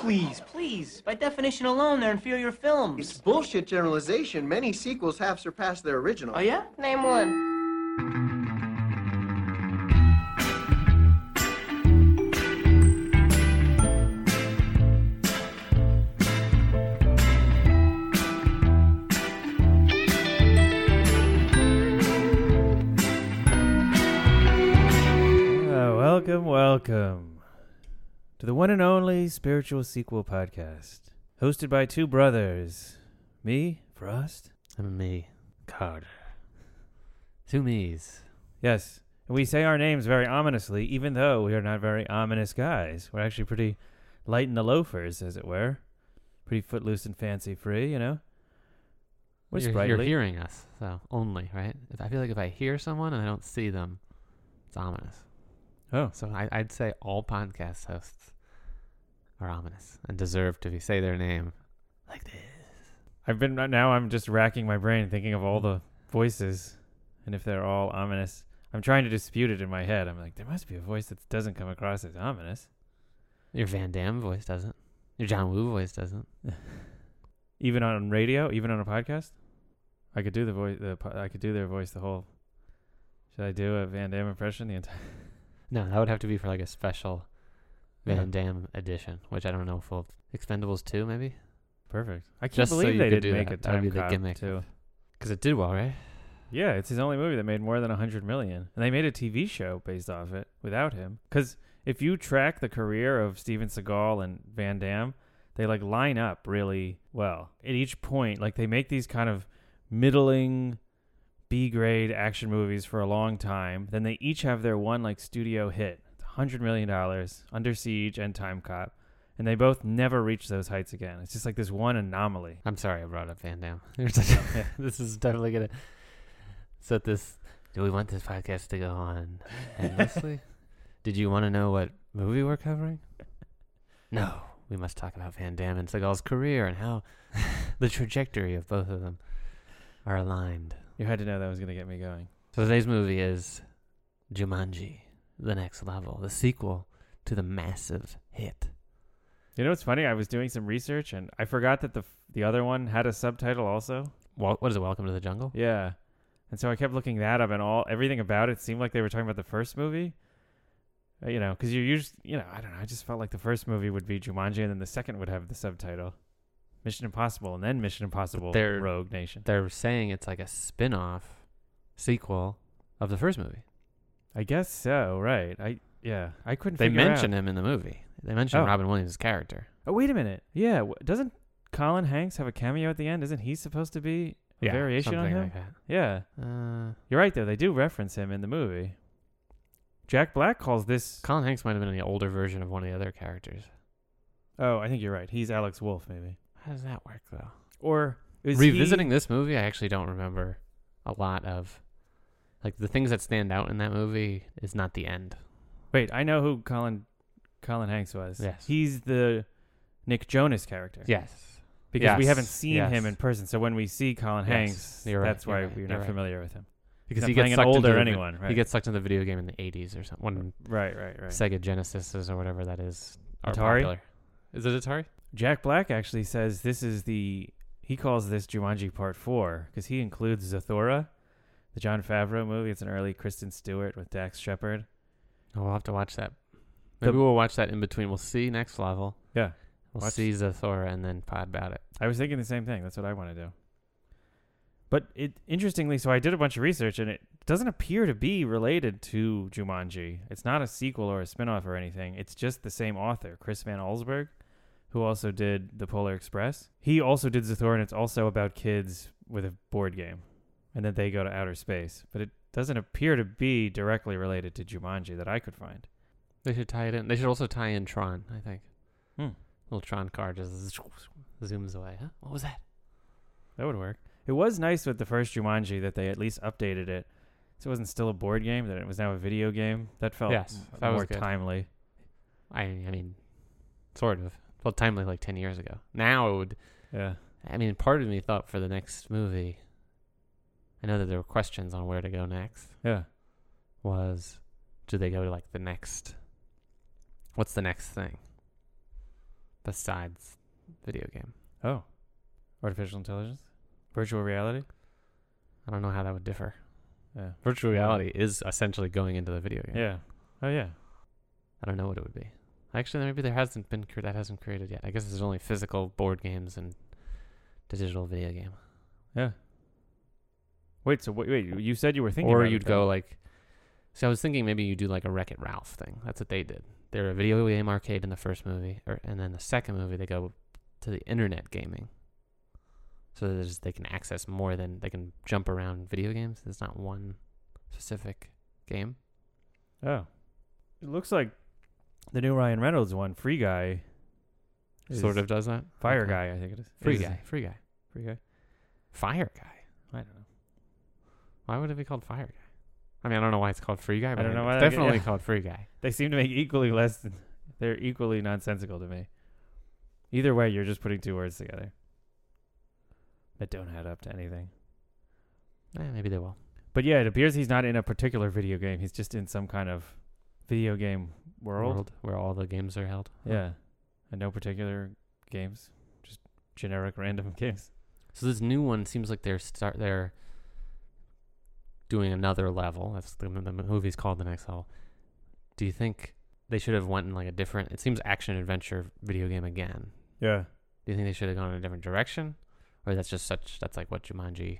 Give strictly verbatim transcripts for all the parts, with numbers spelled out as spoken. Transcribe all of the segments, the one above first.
Please, please. By definition alone, they're inferior films. It's bullshit generalization. Many sequels have surpassed their original. Oh, yeah? Name one. Welcome, welcome to the one and only Spiritual Sequel Podcast, hosted by two brothers, me, Frost, and me, Carter. Two me's. Yes, and we say our names very ominously, even though we are not very ominous guys. We're actually pretty light in the loafers, as it were. Pretty footloose and fancy-free, you know? We're you're, sprightly. You're hearing us, so only, right? I feel like if I hear someone and I don't see them, it's ominous. Oh, so I, I'd say all podcast hosts are ominous and deserve to be, say their name like this. I've been now. I'm just racking my brain, thinking of all the voices, and if they're all ominous, I'm trying to dispute it in my head. I'm like, there must be a voice that doesn't come across as ominous. Your Van Damme voice doesn't. Your John Woo voice doesn't. Even on radio, even on a podcast, I could do the voice. The I could do their voice. The whole. Should I do a Van Damme impression? The entire. No, that would have to be for like a special Van yeah. Damme edition, which I don't know if we'll... Expendables two, maybe? Perfect. I can't Just believe so they didn't make that. a Timecop too. Because it did well, right? Yeah, it's his only movie that made more than one hundred million dollars. And they made a T V show based off it without him. Because if you track the career of Steven Seagal and Van Damme, they like line up really well. At each point, like they make these kind of middling... B-grade action movies for a long time. Then they each have their one like studio hit. It's one hundred million dollars, Under Siege and Time Cop. And they both never reach those heights again. It's just like this one anomaly. I'm sorry I brought up Van Damme. This is definitely going to set this. Do we want this podcast to go on endlessly? Did you want to know what movie we're covering? No. We must talk about Van Damme and Seagal's career and how the trajectory of both of them are aligned. You had to know that was going to get me going. So today's movie is Jumanji: The Next Level, the sequel to the massive hit. You know what's funny? I was doing some research and I forgot that the the other one had a subtitle also. Well, what is it? Welcome to the Jungle? Yeah. And so I kept looking that up, and all everything about it seemed like they were talking about the first movie. You know, because you usually, you know, I don't know. I just felt like the first movie would be Jumanji, and then the second would have the subtitle. Mission Impossible, and then Mission Impossible Rogue Nation. They're saying it's like a spin-off sequel of the first movie. I guess so, right. I Yeah, I couldn't they figure out. They mention him in the movie. They mention oh. Robin Williams' character. Oh, wait a minute. Yeah, w- doesn't Colin Hanks have a cameo at the end? Isn't he supposed to be a yeah, variation on him? Like that. Yeah. Uh, You're right, though. They do reference him in the movie. Jack Black calls this... Colin Hanks might have been an older version of one of the other characters. Oh, I think you're right. He's Alex Wolff, maybe. How does that work, though? Or is Revisiting he... this movie, I actually don't remember a lot of... Like, the things that stand out in that movie is not the end. Wait, I know who Colin Colin Hanks was. Yes. He's the Nick Jonas character. Yes. Because yes. we haven't seen yes. him in person, so when we see Colin yes. Hanks, right. that's why right. we're not you're familiar right. with him. Because he gets, an older the, anyone, right. he gets sucked into the video game in the eighties or something. When right, right, right. Sega Genesis or whatever that is are Atari? Popular. Is it Atari? Jack Black actually says this is the... He calls this Jumanji Part four because he includes Zathura, the Jon Favreau movie. It's an early Kristen Stewart with Dax Shepard. Oh, we'll have to watch that. Maybe the, we'll watch that in between. We'll see Next Level. Yeah. We'll watch. see Zathura and then pod about it. I was thinking the same thing. That's what I want to do. But it interestingly, so I did a bunch of research, and it doesn't appear to be related to Jumanji. It's not a sequel or a spinoff or anything. It's just the same author, Chris Van Allsburg, who also did The Polar Express. He also did Zathura, and it's also about kids with a board game, and then they go to outer space. But it doesn't appear to be directly related to Jumanji that I could find. They should tie it in. They should also tie in Tron, I think. Hmm. Little Tron car just zooms away. Huh? What was that? That would work. It was nice with the first Jumanji that they at least updated it, so it wasn't still a board game, that it was now a video game. That felt yes, that more was good. timely. I, I mean, sort of. Well, timely like ten years ago. Now it would... Yeah. I mean, part of me thought for the next movie, I know that there were questions on where to go next. Yeah. Was, do they go to like the next... What's the next thing? Besides video game. Oh. Artificial intelligence? Virtual reality? I don't know how that would differ. Yeah. Virtual reality is essentially going into the video game. Yeah. Oh, yeah. I don't know what it would be. Actually, maybe there hasn't been... Cre- that hasn't created yet. I guess there's only physical board games and digital video game. Yeah. Wait, so wait, wait you said you were thinking Or about you'd it, go, though. like... So I was thinking maybe you do, like, a Wreck-It Ralph thing. That's what they did. They were a video game arcade in the first movie, or and then the second movie, they go to the internet gaming. So that just, they can access more than... They can jump around video games. It's not one specific game. Oh. It looks like... The new Ryan Reynolds one, Free Guy, sort of does that. Fire okay. Guy, I think it is. Free is guy, it? free guy, free guy, fire guy. I don't know. Why would it be called Fire Guy? I mean, I don't know why it's called Free Guy. But I don't know why. It's definitely get, yeah. called Free Guy. They seem to make equally less. Than, they're equally nonsensical to me. Either way, you're just putting two words together that don't add up to anything. Eh, maybe they will. But yeah, it appears he's not in a particular video game. He's just in some kind of video game. World? world where all the games are held. Yeah. And no particular games, just generic random games. So this new one seems like they're start they're doing another level. That's the, the movie's called The Next Level. Do you think they should have went in like a different, it seems action adventure video game again. Yeah. Do you think they should have gone in a different direction? Or that's just such that's like what Jumanji.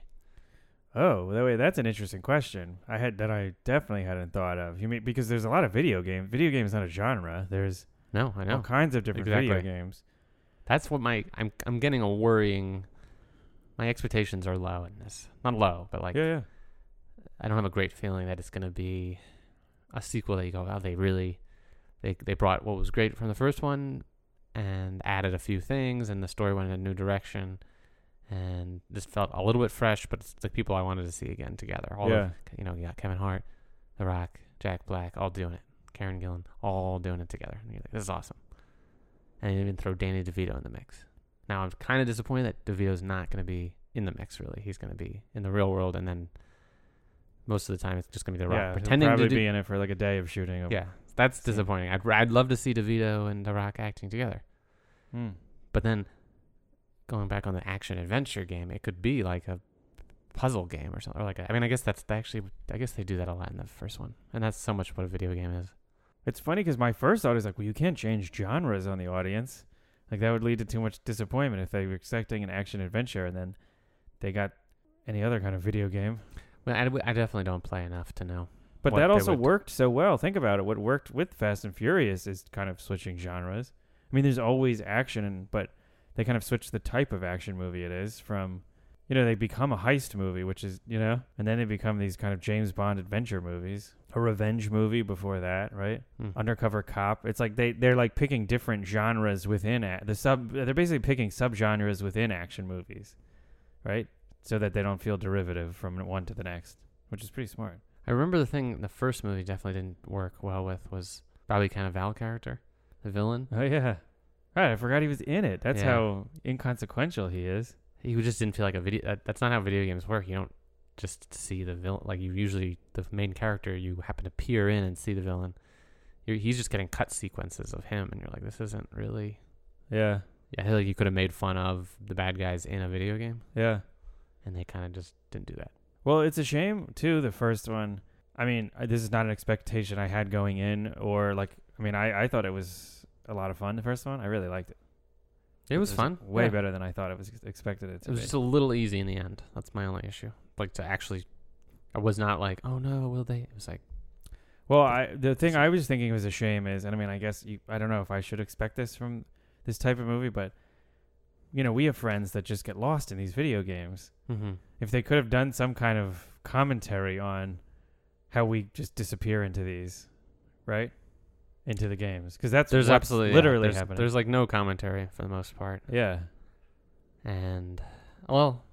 Oh, that way that's an interesting question. I had that I definitely hadn't thought of. You mean because there's a lot of video games. Video games is not a genre. There's no, I know all kinds of different exactly. video games. That's what my I'm I'm getting a worrying. My expectations are low in this. Not low, but like yeah, yeah. I don't have a great feeling that it's going to be a sequel that you go, oh, they really they they brought what was great from the first one and added a few things, and the story went in a new direction. And this felt a little bit fresh, but it's the people I wanted to see again together. All yeah. of, you know, you got Kevin Hart, The Rock, Jack Black, all doing it. Karen Gillan, all doing it together. And you're like, this is awesome. And you even throw Danny DeVito in the mix. Now, I'm kind of disappointed that DeVito's not going to be in the mix, really. He's going to be in the real world, and then most of the time it's just going to be The Rock. Yeah, pretending he'll probably to do- be in it for like a day of shooting. Yeah, that's scene. disappointing. I'd, I'd love to see DeVito and The Rock acting together. Mm. But then... Going back on the action adventure game, it could be like a puzzle game or something. Or like, a, I mean, I guess that's actually, I guess they do that a lot in the first one, and that's so much what a video game is. It's funny because my first thought is like, well, you can't change genres on the audience. Like that would lead to too much disappointment if they were expecting an action adventure and then they got any other kind of video game. Well, I, I definitely don't play enough to know. But that also worked so well. Think about it. What worked with Fast and Furious is kind of switching genres. I mean, there's always action, but. They kind of switch the type of action movie it is from, you know, they become a heist movie, which is, you know, and then they become these kind of James Bond adventure movies, a revenge movie before that, right? Mm. Undercover cop. It's like they, they're like picking different genres within a, the sub. They're basically picking subgenres within action movies, right? So that they don't feel derivative from one to the next, which is pretty smart. I remember the thing the first movie definitely didn't work well with was Bobby Cannavale character, the villain. Oh, yeah. Right, I forgot he was in it. That's yeah. how inconsequential he is. He just didn't feel like a video... That, that's not how video games work. You don't just see the villain. Like, you usually... The main character, you happen to peer in and see the villain. You're, he's just getting cut sequences of him, and you're like, this isn't really... Yeah. Yeah, I feel like you could have made fun of the bad guys in a video game. Yeah. And they kind of just didn't do that. Well, it's a shame, too, the first one. I mean, this is not an expectation I had going in, or, like... I mean, I, I thought it was... a lot of fun, the first one. I really liked it. It was, it was fun. Way yeah. better than I thought it was expected it to be. It was be. just a little easy in the end. That's my only issue. Like, to actually... I was not like, oh, no, will they? It was like... Well, I the thing I was thinking was a shame is... And I mean, I guess... You, I don't know if I should expect this from this type of movie, but... You know, we have friends that just get lost in these video games. Mm-hmm. If they could have done some kind of commentary on how we just disappear into these, right? Into the games, because that's there's absolutely literally yeah, there's, happening. There's like no commentary for the most part. Yeah, and well,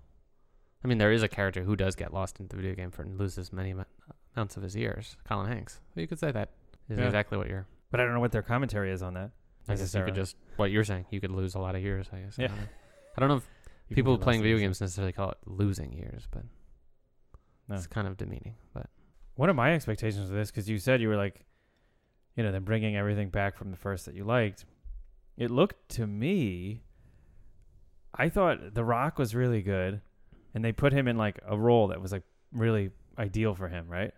I mean, there is a character who does get lost in the video game for and loses many amounts of his ears. Colin Hanks. Well, you could say that is yeah. exactly what you're. But I don't know what their commentary is on that. I guess you could just what you're saying. You could lose a lot of ears. I guess. Yeah. I don't know, I don't know if you people playing video games necessarily call it losing ears, but no. It's kind of demeaning. But one of my expectations of this, because you said you were like. You know, then bringing everything back from the first that you liked. it looked to me, I thought The Rock was really good, and they put him in like a role that was like really ideal for him, right?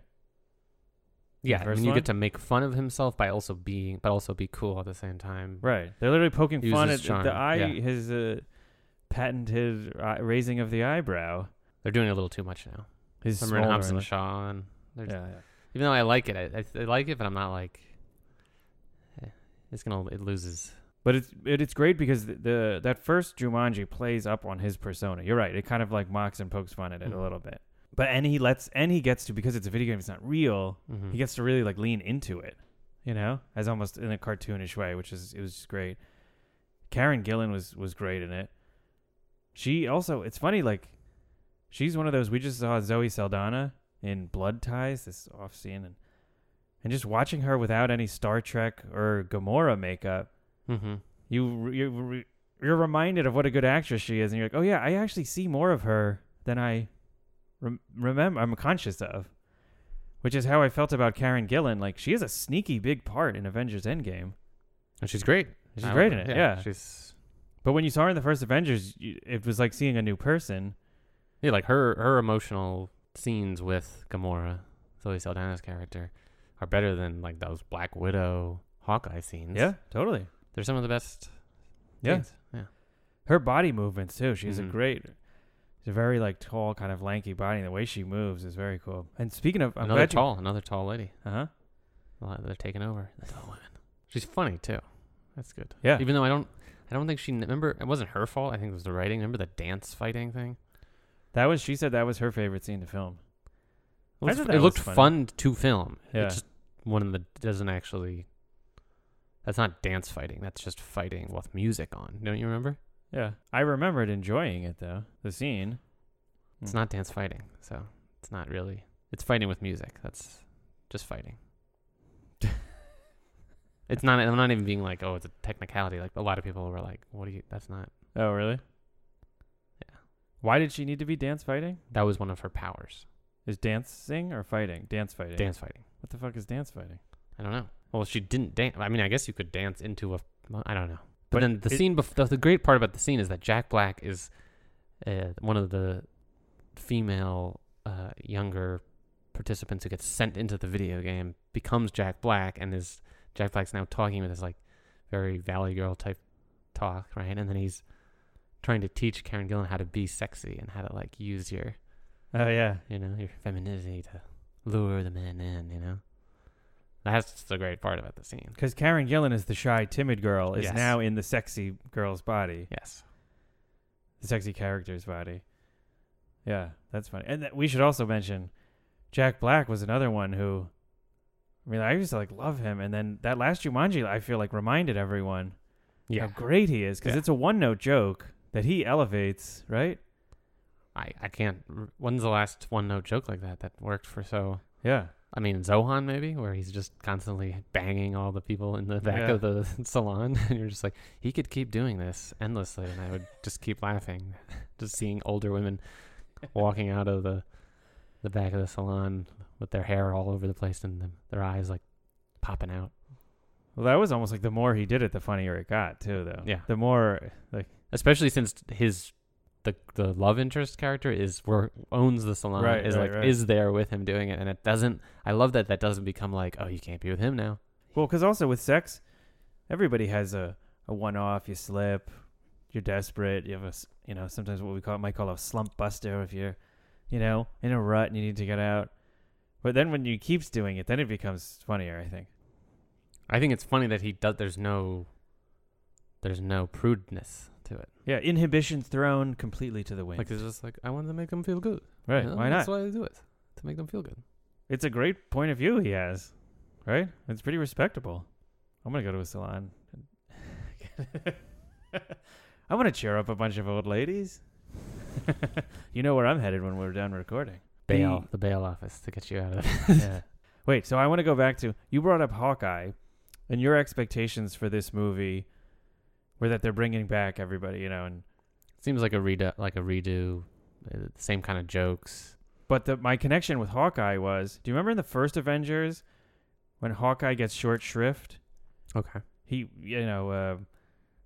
Yeah, and you one? get to make fun of himself by also being, but also be cool at the same time. Right, they're literally poking Use fun at charm. the eye, yeah. his uh, patented uh, raising of the eyebrow. They're doing a little too much now. His Remember Hobbs and Shaw, and yeah, yeah. even though I like it, I, I like it, but I'm not like eh, it's gonna it loses. But it's it, it's great because the, the that first Jumanji plays up on his persona. You're right; it kind of like mocks and pokes fun at it mm-hmm. a little bit. But and he lets and he gets to because it's a video game, it's not real. Mm-hmm. He gets to really like lean into it, you know, as almost in a cartoonish way, which is it was just great. Karen Gillan was was great in it. She also, it's funny, like she's one of those we just saw Zoe Saldana in Blood Ties this off scene, and and just watching her without any Star Trek or Gamora makeup, mm-hmm. you you you're reminded of what a good actress she is, and you're like, oh yeah, I actually see more of her than I. remember I'm conscious of, which is how I felt about Karen Gillan. Like, she has a sneaky big part in Avengers Endgame, and she's great she's I great in it. it yeah, yeah. She's... but when you saw her in the first Avengers, it was like seeing a new person. Yeah, like her her emotional scenes with Gamora, Zoe Saldana's character, are better than like those Black Widow Hawkeye scenes. Yeah, totally, they're some of the best yeah scenes. Yeah, her body movements too, she's mm-hmm. a great It's a very like tall, kind of lanky body, and the way she moves is very cool. And speaking of, I'm another glad tall, you... another tall lady. Uh huh. Well, they're taking over. Tall women. She's funny too. That's good. Yeah. Even though I don't, I don't think she remember. It wasn't her fault. I think it was the writing. Remember the dance fighting thing? That was. She said that was her favorite scene to film. It, was, it looked fun to film. Yeah. It's just one of the doesn't actually. That's not dance fighting. That's just fighting with music on. Don't you remember? Yeah, I remembered enjoying it though. The scene, it's mm. not dance fighting, so it's not really. It's fighting with music. That's just fighting. It's not. I'm not even being like, oh, it's a technicality. Like a lot of people were like, what do you? That's not. Oh really? Yeah. Why did she need to be dance fighting? That was one of her powers. Is dancing or fighting? Dance fighting. Dance fighting. What the fuck is dance fighting? I don't know. Well, she didn't dance. I mean, I guess you could dance into a. I don't know. But, but then the it, scene, bef- the, the great part about the scene is that Jack Black is uh, one of the female uh, younger participants who gets sent into the video game, becomes Jack Black, and is Jack Black's now talking with this like very Valley Girl type talk, right? And then he's trying to teach Karen Gillan how to be sexy and how to like use your, oh yeah, you know, your femininity to lure the men in, you know. That's the great part about the scene. Because Karen Gillan is the shy, timid girl, is yes. now in the sexy girl's body. Yes. The sexy character's body. Yeah, that's funny. And th- we should also mention Jack Black was another one who, I mean, I used to like love him. And then that last Jumanji, I feel like reminded everyone yeah. how great he is. Because yeah. it's a one-note joke that he elevates, right? I, I can't. When's the last one-note joke like that that worked for so... Yeah. I mean, Zohan maybe, where he's just constantly banging all the people in the back yeah. of the salon. And you're just like, he could keep doing this endlessly. And I would just keep laughing, just seeing older women walking out of the the back of the salon with their hair all over the place and them, their eyes like popping out. Well, that was almost like the more he did it, the funnier it got too, though. Yeah. The more like, especially since his the the love interest character is where owns the salon right, is right, like right. is there with him doing it, and it doesn't I love that that doesn't become like, oh, you can't be with him now. Well, because also with sex, everybody has a, a one-off. You slip, you're desperate, you have a, you know, sometimes what we call might call a slump buster if you're, you know, in a rut and you need to get out. But then when you keeps doing it, then it becomes funnier. I think I think it's funny that he does there's no there's no prudeness to it. Yeah, inhibitions thrown completely to the wind. Like, it's just like, I wanted to make them feel good. Right, you know? Why not? That's why I do it, to make them feel good. It's a great point of view he has, right? It's pretty respectable. I'm going to go to a salon. I want to cheer up a bunch of old ladies. You know where I'm headed when we're done recording. Bail, the, the bail office to get you out of it. Yeah. Wait, so I want to go back to, you brought up Hawkeye, and your expectations for this movie... Or that they're bringing back everybody, you know, and it seems like a redo, like a redo, uh, same kind of jokes. But the, my connection with Hawkeye was: do you remember in the first Avengers when Hawkeye gets short shrift? Okay. He, you know, uh,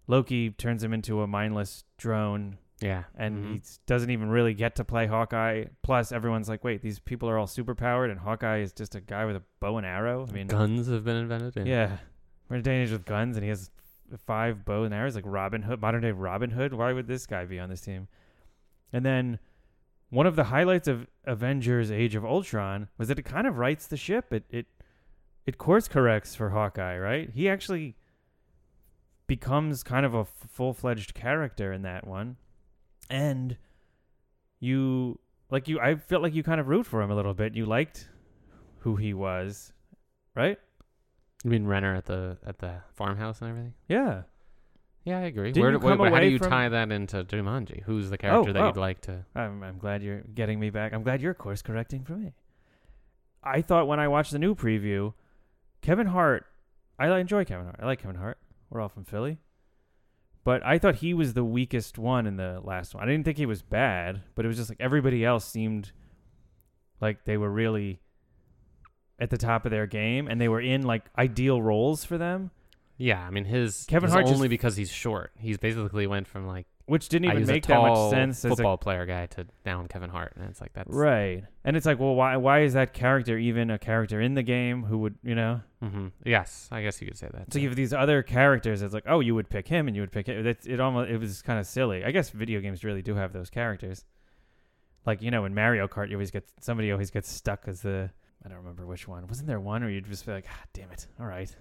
Loki turns him into a mindless drone. Yeah. And mm-hmm. he doesn't even really get to play Hawkeye. Plus, everyone's like, wait, these people are all superpowered, and Hawkeye is just a guy with a bow and arrow. I mean, guns have been invented. Yeah. yeah. We're in a day and age with guns, and he has five bow and arrows, like Robin Hood, modern day Robin Hood. Why would this guy be on this team? And then one of the highlights of Avengers Age of Ultron was that it kind of rights the ship. It it it course corrects for Hawkeye, right? He actually becomes kind of a f- full-fledged character in that one. And you like you I felt like you kind of root for him a little bit. You liked who he was, right? You mean Renner at the at the farmhouse and everything? Yeah. Yeah, I agree. Where, you where, where, how do you from... tie that into Jumanji? Who's the character oh, that oh. you'd like to... I'm, I'm glad you're getting me back. I'm glad you're course correcting for me. I thought when I watched the new preview, Kevin Hart... I enjoy Kevin Hart. I like Kevin Hart. We're all from Philly. But I thought he was the weakest one in the last one. I didn't think he was bad, but it was just like everybody else seemed like they were really at the top of their game, and they were in like ideal roles for them. Yeah, I mean, his Kevin Hart only just, because he's short. He's basically went from like which didn't even make that much sense football as a, player guy to down Kevin Hart, and it's like that's right. And it's like, well, why why is that character even a character in the game? Who would you know? Mm-hmm. Yes, I guess you could say that. So you have these other characters. It's like, oh, you would pick him, and you would pick him. That's it. Almost it was kind of silly. I guess video games really do have those characters. Like you know, in Mario Kart, you always get somebody always gets stuck as the I don't remember which one. Wasn't there one where you'd just be like, ah, damn it, all right.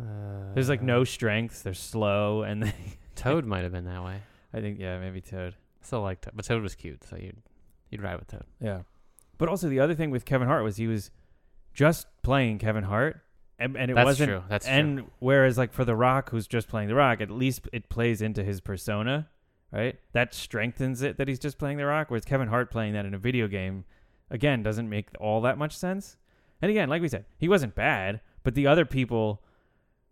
Uh, There's like no strengths. They're slow, and they Toad might have been that way. I think, yeah, maybe Toad. I still like Toad, but Toad was cute, so you'd you'd ride with Toad. Yeah, but also the other thing with Kevin Hart was he was just playing Kevin Hart, and, and it That's wasn't. True. That's and true. And whereas like for The Rock, who's just playing The Rock, at least it plays into his persona, right? That strengthens it that he's just playing The Rock. Whereas Kevin Hart playing that in a video game, again, doesn't make all that much sense. And again, like we said, he wasn't bad, but the other people.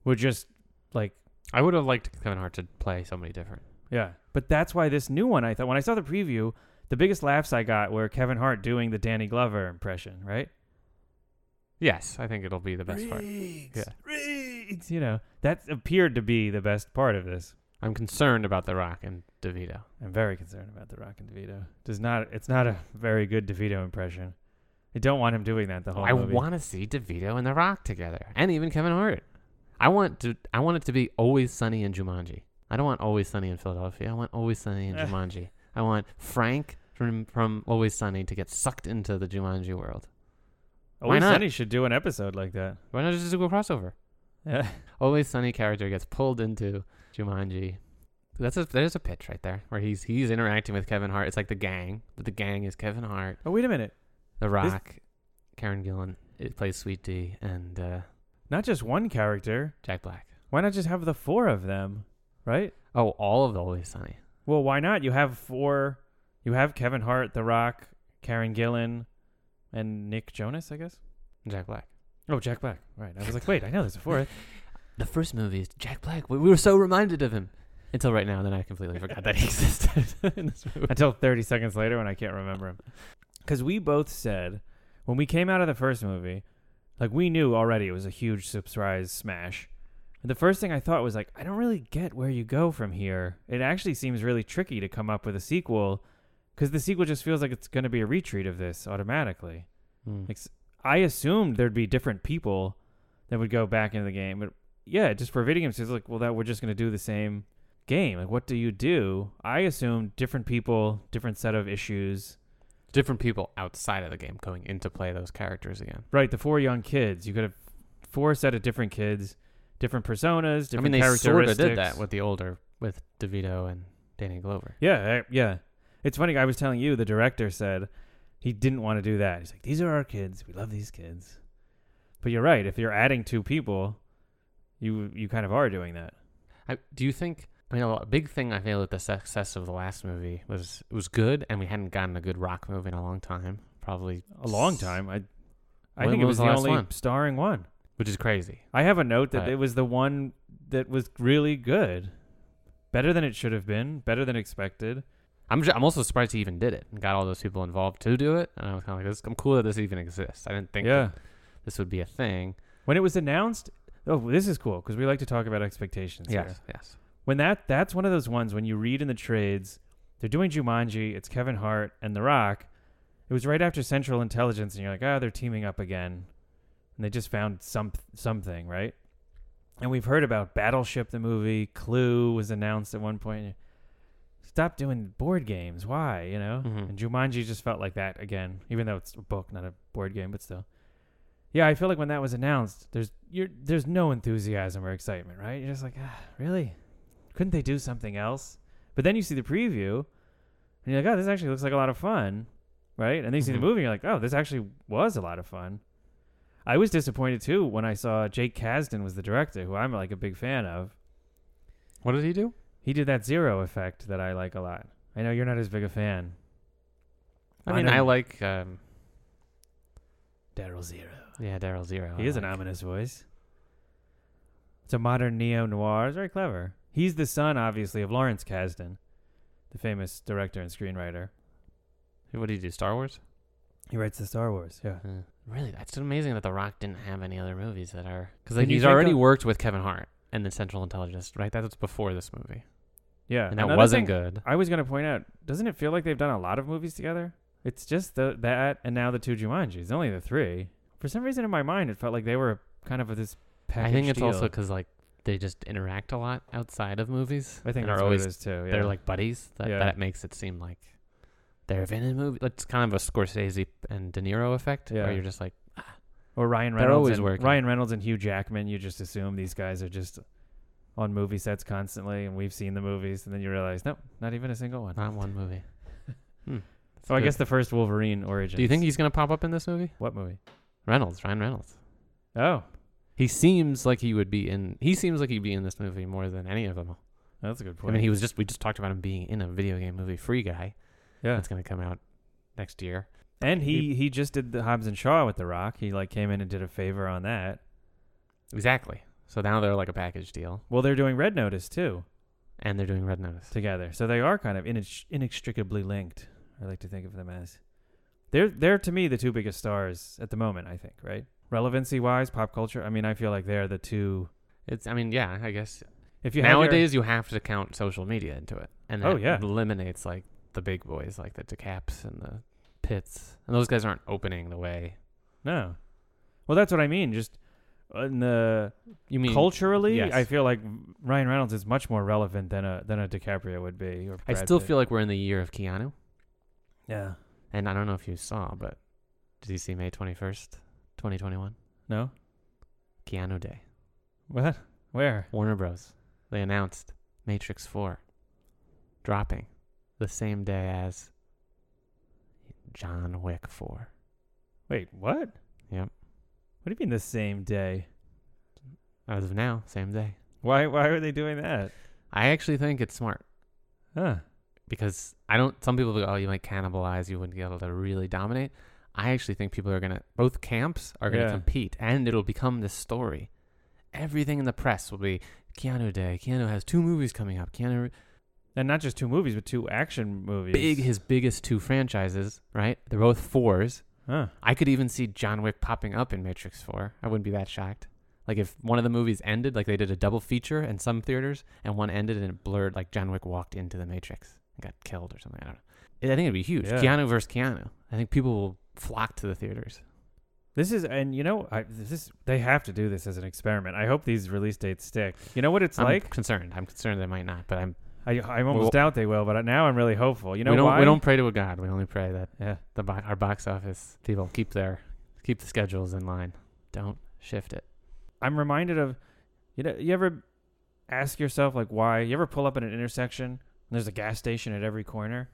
Would just like I would have liked Kevin Hart to play somebody different. Yeah, but that's why this new one I thought when I saw the preview, the biggest laughs I got were Kevin Hart doing the Danny Glover impression, right? Yes, I think it'll be the best Riggs, part. Yeah, Riggs. You know that appeared to be the best part of this. I'm concerned about The Rock and DeVito. I'm very concerned about The Rock and DeVito. Does not it's not a very good DeVito impression. I don't want him doing that the whole. I movie. want to see DeVito and The Rock together, and even Kevin Hart. I want to. I want it to be Always Sunny in Jumanji. I don't want Always Sunny in Philadelphia. I want Always Sunny in Jumanji. I want Frank from, from Always Sunny to get sucked into the Jumanji world. Always Sunny should do an episode like that. Why not just do a crossover? Yeah. Always Sunny character gets pulled into Jumanji. That's a, there's a pitch right there where he's he's interacting with Kevin Hart. It's like The Gang, but The Gang is Kevin Hart. Oh, wait a minute. The Rock, this... Karen Gillan it plays Sweet D, and... Uh, Not just one character. Jack Black. Why not just have the four of them, right? Oh, all of the Always Sunny. Well, why not? You have four. You have Kevin Hart, The Rock, Karen Gillan, and Nick Jonas, I guess? Jack Black. Oh, Jack Black. Right. I was like, wait, I know there's a fourth. The first movie is Jack Black. We were so reminded of him. Until right now, then I completely forgot that he existed in this movie. Until thirty seconds later when I can't remember him. Because we both said, when we came out of the first movie... Like, we knew already it was a huge surprise smash. And the first thing I thought was, like, I don't really get where you go from here. It actually seems really tricky to come up with a sequel because the sequel just feels like it's going to be a retreat of this automatically. Mm. Like, I assumed there'd be different people that would go back into the game. But, yeah, just for video games, it's like, well, that we're just going to do the same game. Like, what do you do? I assumed different people, different set of issues. Different people outside of the game going into play those characters again. Right, the four young kids. You could have four set of different kids, different personas, different characteristics. I mean, they sort of did that with the older, with DeVito and Danny Glover. Yeah, yeah. It's funny, I was telling you, the director said he didn't want to do that. He's like, these are our kids. We love these kids. But you're right. If you're adding two people, you you kind of are doing that. I, do you think... I mean, a big thing I feel with the success of the last movie was it was good, and we hadn't gotten a good Rock movie in a long time. Probably a long time. I, I think it was, was the, the only one? starring one, which is crazy. I have a note that but, it was the one that was really good, better than it should have been, better than expected. I'm just, I'm also surprised he even did it and got all those people involved to do it. And I was kind of like, this, I'm cool that this even exists. I didn't think yeah. this would be a thing when it was announced. Oh, this is cool because we like to talk about expectations. Yes, here. yes. when that that's one of those ones when you read in the trades, they're doing Jumanji, it's Kevin Hart and The Rock. It was right after Central Intelligence, and you're like, oh, they're teaming up again. And they just found some something, right? And we've heard about Battleship, the movie. Clue was announced at one point. Stop doing board games. Why, you know? Mm-hmm. And Jumanji just felt like that again, even though it's a book, not a board game, but still. Yeah, I feel like when that was announced, there's you're, there's no enthusiasm or excitement, right? You're just like, ah, really? Couldn't they do something else? But then you see the preview, and you're like, oh, this actually looks like a lot of fun, right? And then you mm-hmm. see the movie, and you're like, oh, this actually was a lot of fun. I was disappointed, too, when I saw Jake Kasdan was the director, who I'm, like, a big fan of. What did he do? He did that Zero Effect that I like a lot. I know you're not as big a fan. I mean, I, I like... Um... Daryl Zero. Yeah, Daryl Zero. He I is like. An ominous voice. It's a modern neo-noir. It's very clever. He's the son, obviously, of Lawrence Kasdan, the famous director and screenwriter. What did he do, Star Wars? He writes the Star Wars, yeah. yeah. Really, that's amazing that The Rock didn't have any other movies that are... Because like, he's already of... worked with Kevin Hart and the Central Intelligence, right? That's before this movie. Yeah. And that Another wasn't good. I was going to point out, doesn't it feel like they've done a lot of movies together? It's just the, that and now the two Jumanjis, only the three. For some reason in my mind, it felt like they were kind of this package I think it's deal. Also because like they just interact a lot outside of movies. I think that's always it is too. Yeah. They're like buddies. That, yeah. that makes it seem like... They're in a movie. It's kind of a Scorsese and De Niro effect, yeah. where you're just like, ah. Or Ryan Reynolds. They're always working. Ryan Reynolds and Hugh Jackman. You just assume these guys are just on movie sets constantly, and we've seen the movies, and then you realize, nope, not even a single one. Not one movie. hmm. So good. I guess the first Wolverine origins. Do you think he's gonna pop up in this movie? What movie? Reynolds. Ryan Reynolds. Oh, he seems like he would be in. He seems like he'd be in this movie more than any of them. That's a good point. I mean, he was just. We just talked about him being in a video game movie, Free Guy. Yeah, that's going to come out next year. And he, he he just did the Hobbs and Shaw with The Rock. He like came in and did a favor on that. Exactly. So now they're like a package deal. Well, they're doing Red Notice too, and they're doing Red Notice together. So they are kind of inex- inextricably linked. I like to think of them as they're they're to me the two biggest stars at the moment. I think right, relevancy wise, pop culture. I mean, I feel like they're the two. It's I mean, yeah, I guess if you nowadays have your... you have to count social media into it, and that oh, yeah. eliminates like. The big boys like the DeCaps and the Pitts, and those guys aren't opening the way. No, well, that's what I mean. Just in the you mean culturally, yes. I feel like Ryan Reynolds is much more relevant than a than a DiCaprio would be. Or Brad I still Pitt. Feel like we're in the year of Keanu. Yeah, and I don't know if you saw, but did you see May twenty first, twenty twenty one? No, Keanu Day. What? Where? Warner Bros. They announced Matrix Four dropping. The same day as John Wick four. Wait, what? Yep. What do you mean the same day? As of now, same day. Why Why are they doing that? I actually think it's smart. Huh. Because I don't... Some people go, oh, you might cannibalize. You wouldn't be able to really dominate. I actually think people are going to... Both camps are going to yeah. compete. And it'll become this story. Everything in the press will be Keanu Day. Keanu has two movies coming up. Keanu... And not just two movies, but two action movies. Big, his biggest two franchises, right? They're both fours. Huh. I could even see John Wick popping up in Matrix four. I wouldn't be that shocked. Like if one of the movies ended, like they did a double feature in some theaters, and one ended and it blurred, like John Wick walked into the Matrix and got killed or something. I don't know. I think it'd be huge. Yeah. Keanu versus Keanu. I think people will flock to the theaters. This is, and you know, I, this is, they have to do this as an experiment. I hope these release dates stick. You know what it's I'm like? I'm concerned. I'm concerned they might not, but I'm... I, I almost well, doubt they will, but now I'm really hopeful. You know we don't, why? We don't pray to a god. We only pray that yeah. the bo- our box office people keep their keep the schedules in line. Don't shift it. I'm reminded of, you know, you ever ask yourself like why? You ever pull up at an intersection and there's a gas station at every corner,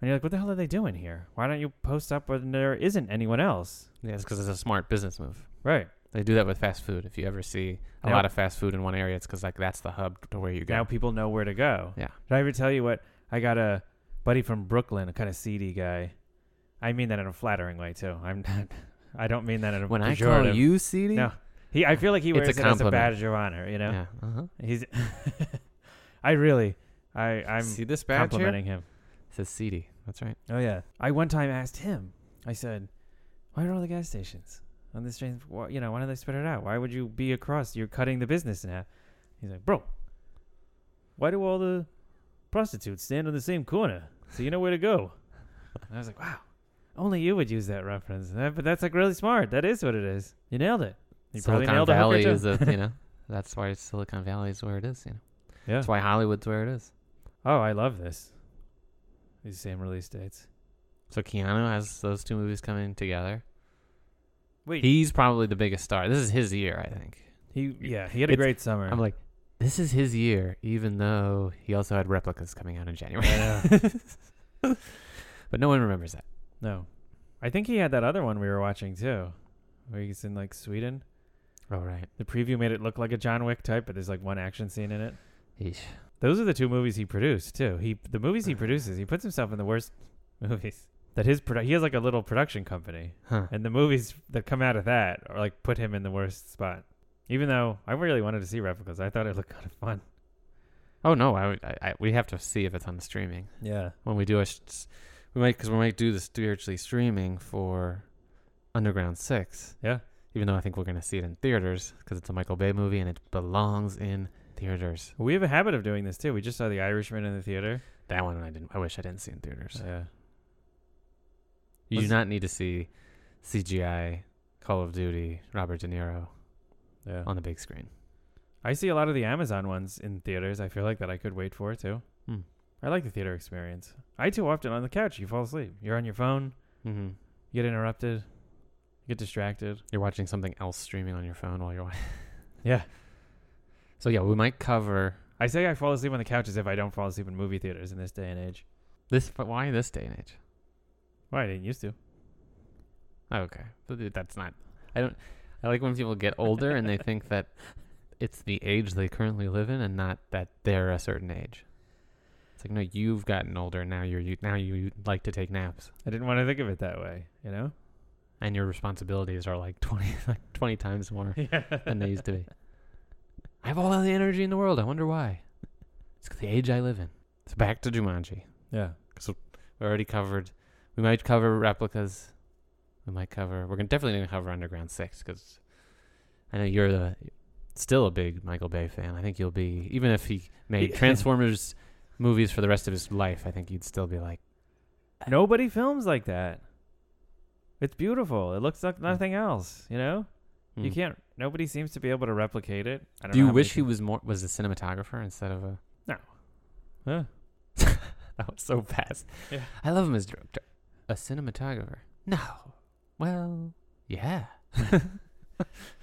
and you're like, what the hell are they doing here? Why don't you post up when there isn't anyone else? Yeah, it's because it's a smart business move, right? They do that with fast food. If you ever see a now, lot of fast food in one area, it's because like that's the hub to where you go. Now people know where to go. Yeah. Did I ever tell you what? I got a buddy from Brooklyn, a kind of seedy guy. I mean that in a flattering way too. I'm not. I don't mean that in a when pejorative. I call you seedy. No. He. I feel like he wears it as a badge of honor. You know. Yeah. Uh-huh. He's. I really. I. I'm. See this badge complimenting here? Him. It says seedy. That's right. Oh yeah. I one time asked him. I said, "Why are all the gas stations?" On this train, you know, why don't they spread it out? Why would you be across? You're cutting the business in half. He's like, bro, why do all the prostitutes stand on the same corner so you know where to go? And I was like, wow, only you would use that reference. That, but that's like really smart. That is what it is. You nailed it. You Silicon probably nailed Valley is a, you know, that's why Silicon Valley is where it is. You know, yeah. That's why Hollywood's where it is. Oh, I love this. These same release dates. So Keanu has those two movies coming together. Wait, he's probably the biggest star. This is his year, I think. He yeah, he had a it's, great summer. I'm like, this is his year, even though he also had Replicas coming out in January. Yeah. But no one remembers that. No. I think he had that other one we were watching, too, where he's in, like, Sweden. Oh, right. The preview made it look like a John Wick type, but there's, like, one action scene in it. Eesh. Those are the two movies he produced, too. He The movies he produces, he puts himself in the worst movies. That his produ- He has, like, a little production company, huh. And the movies that come out of that are, like, put him in the worst spot. Even though I really wanted to see Replicas. I thought it looked kind of fun. Oh, no. I, I, I we have to see if it's on the streaming. Yeah. When we do a... Sh- We might, because we might do the spiritually streaming for Underground six. Yeah. Even though I think we're going to see it in theaters because it's a Michael Bay movie and it belongs in theaters. We have a habit of doing this too. We just saw The Irishman in the theater. That one I didn't. I wish I didn't see in theaters. Yeah. You Let's do not need to see C G I, Call of Duty, Robert De Niro yeah. on the big screen. I see a lot of the Amazon ones in theaters. I feel like that I could wait for too. Hmm. I like the theater experience. I too often on the couch, you fall asleep. You're on your phone. Mm-hmm. You get interrupted. You get distracted. You're watching something else streaming on your phone while you're watching. Yeah. So, yeah, we might cover. I say I fall asleep on the couch as if I don't fall asleep in movie theaters in this day and age. This, but why this day and age? Why I didn't used to. Oh, okay. But that's not. I don't. I like when people get older and they think that it's the age they currently live in and not that they're a certain age. It's like, no, you've gotten older. Now you're you, now you like to take naps. I didn't want to think of it that way, you know? And your responsibilities are like twenty, like twenty times more yeah. than they used to be. I have all the energy in the world. I wonder why. It's the age I live in. So back to Jumanji. Yeah. So we already covered. We might cover Replicas. We might cover. We're gonna, definitely going to cover Underground six because I know you're the, still a big Michael Bay fan. I think you'll be, even if he made Transformers... movies for the rest of his life, I think you'd still be like... Nobody films like that. It's beautiful. It looks like nothing mm. else, you know? Mm. You can't... Nobody seems to be able to replicate it. I don't Do know you wish he was more was a cinematographer instead of a... No. Huh? That was so fast. Yeah. I love him as director. A cinematographer. No. Well, yeah.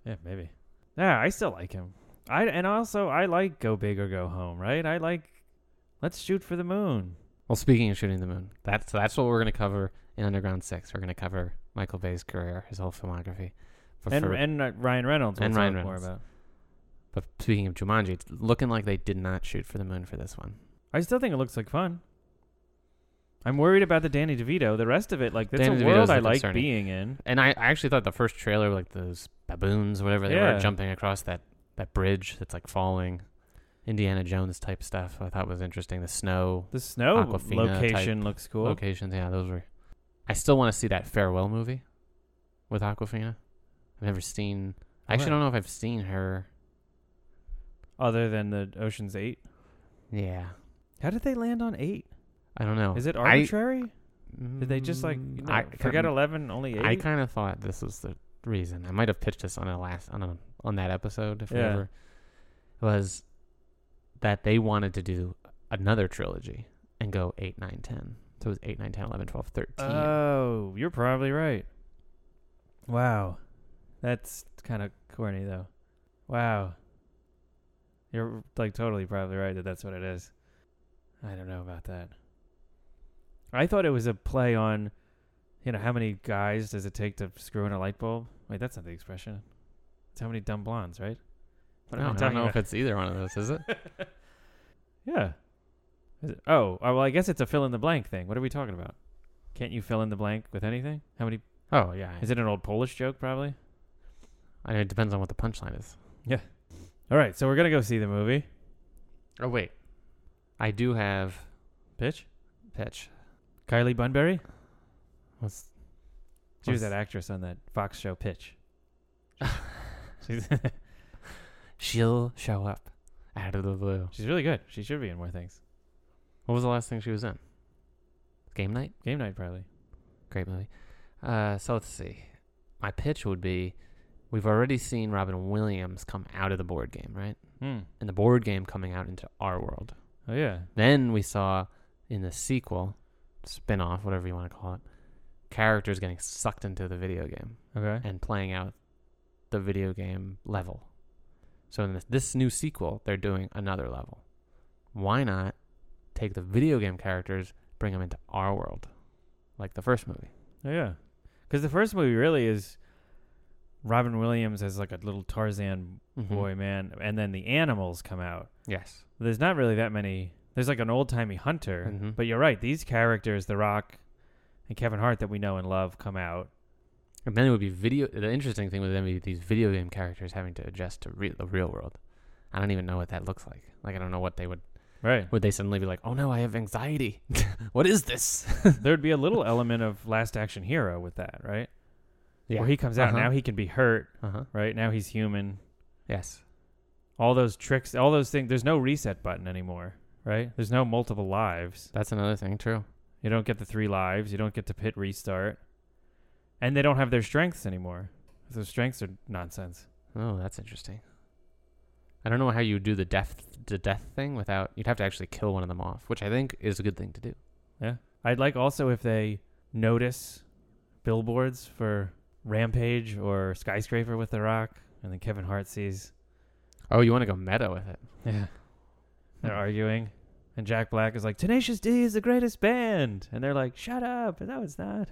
Yeah, maybe. Yeah, I still like him. I And also, I like Go Big or Go Home, right? I like... Let's shoot for the moon. Well, speaking of shooting the moon, that's that's what we're going to cover in Underground six. We're going to cover Michael Bay's career, his whole filmography. But and for, and uh, Ryan Reynolds. And Ryan Reynolds. More about. But speaking of Jumanji, it's looking like they did not shoot for the moon for this one. I still think it looks like fun. I'm worried about the Danny DeVito. The rest of it, like, that's Danny a world I like concerning. being in. And I, I actually thought the first trailer, like those baboons or whatever, they yeah. were jumping across that, that bridge that's, like, falling. Indiana Jones type stuff I thought was interesting. The snow. The snow Awkwafina location looks cool. Locations, yeah, those were. I still want to see that farewell movie with Awkwafina. I've never seen. I actually don't know if I've seen her. Other than the Ocean's eight? Yeah. How did they land on eight? I don't know. Is it arbitrary? I, did they just like you know, I, forget eleven, only eight? I kind of thought this was the reason. I might have pitched this on a last on a, on that episode if yeah. we ever was. That they wanted to do another trilogy and go eight, nine, ten. So it was eight, nine, ten, eleven, twelve, thirteen. Oh, you're probably right. Wow. That's kind of corny, though. Wow. You're, like, totally probably right that that's what it is. I don't know about that. I thought it was a play on, you know, how many guys does it take to screw in a light bulb? Wait, that's not the expression. It's how many dumb blondes, right? No, I don't know about? if it's either one of those, is it? Yeah. Is it? Oh, well, I guess it's a fill-in-the-blank thing. What are we talking about? Can't you fill-in-the-blank with anything? How many? Oh, yeah. Is it an old Polish joke, probably? I mean, it depends on what the punchline is. Yeah. All right, so we're going to go see the movie. Oh, wait. I do have... Pitch? Pitch. Kylie Bunbury? What's... She what's... was that actress on that Fox show, Pitch. She's... She'll show up. Out of the Blue. She's really good. She should be in more things. What was the last thing she was in? Game Night? Game Night, probably. Great movie. Uh, so let's see. My pitch would be, we've already seen Robin Williams come out of the board game, right? Mm. And the board game coming out into our world. Oh, yeah. Then we saw in the sequel, spin-off, whatever you want to call it, characters getting sucked into the video game. Okay. And playing out the video game level. So in this, this new sequel, they're doing another level. Why not take the video game characters, bring them into our world, like the first movie? Oh, yeah. Because the first movie really is Robin Williams as like a little Tarzan mm-hmm. boy, man. And then the animals come out. Yes. There's not really that many. There's like an old-timey hunter. Mm-hmm. But you're right. These characters, The Rock and Kevin Hart that we know and love, come out. And then it would be video. The interesting thing would then be these video game characters having to adjust to re- the real world. I don't even know what that looks like. Like, I don't know what they would. Right. Would they suddenly be like, oh, no, I have anxiety. What is this? There'd be a little element of Last Action Hero with that, right? Yeah. Where he comes out. Uh-huh. Now he can be hurt. Uh-huh. Right? Now he's human. Yes. All those tricks, all those things. There's no reset button anymore, right? There's no multiple lives. That's another thing, true. You don't get the three lives. You don't get to pit restart. And they don't have their strengths anymore. Those strengths are nonsense. Oh, that's interesting. I don't know how you do the death the death thing without... You'd have to actually kill one of them off, which I think is a good thing to do. Yeah. I'd like also if they notice billboards for Rampage or Skyscraper with The Rock, and then Kevin Hart sees... Oh, you want to go meta with it. Yeah. They're arguing, and Jack Black is like, Tenacious D is the greatest band! And they're like, shut up! No, it's not.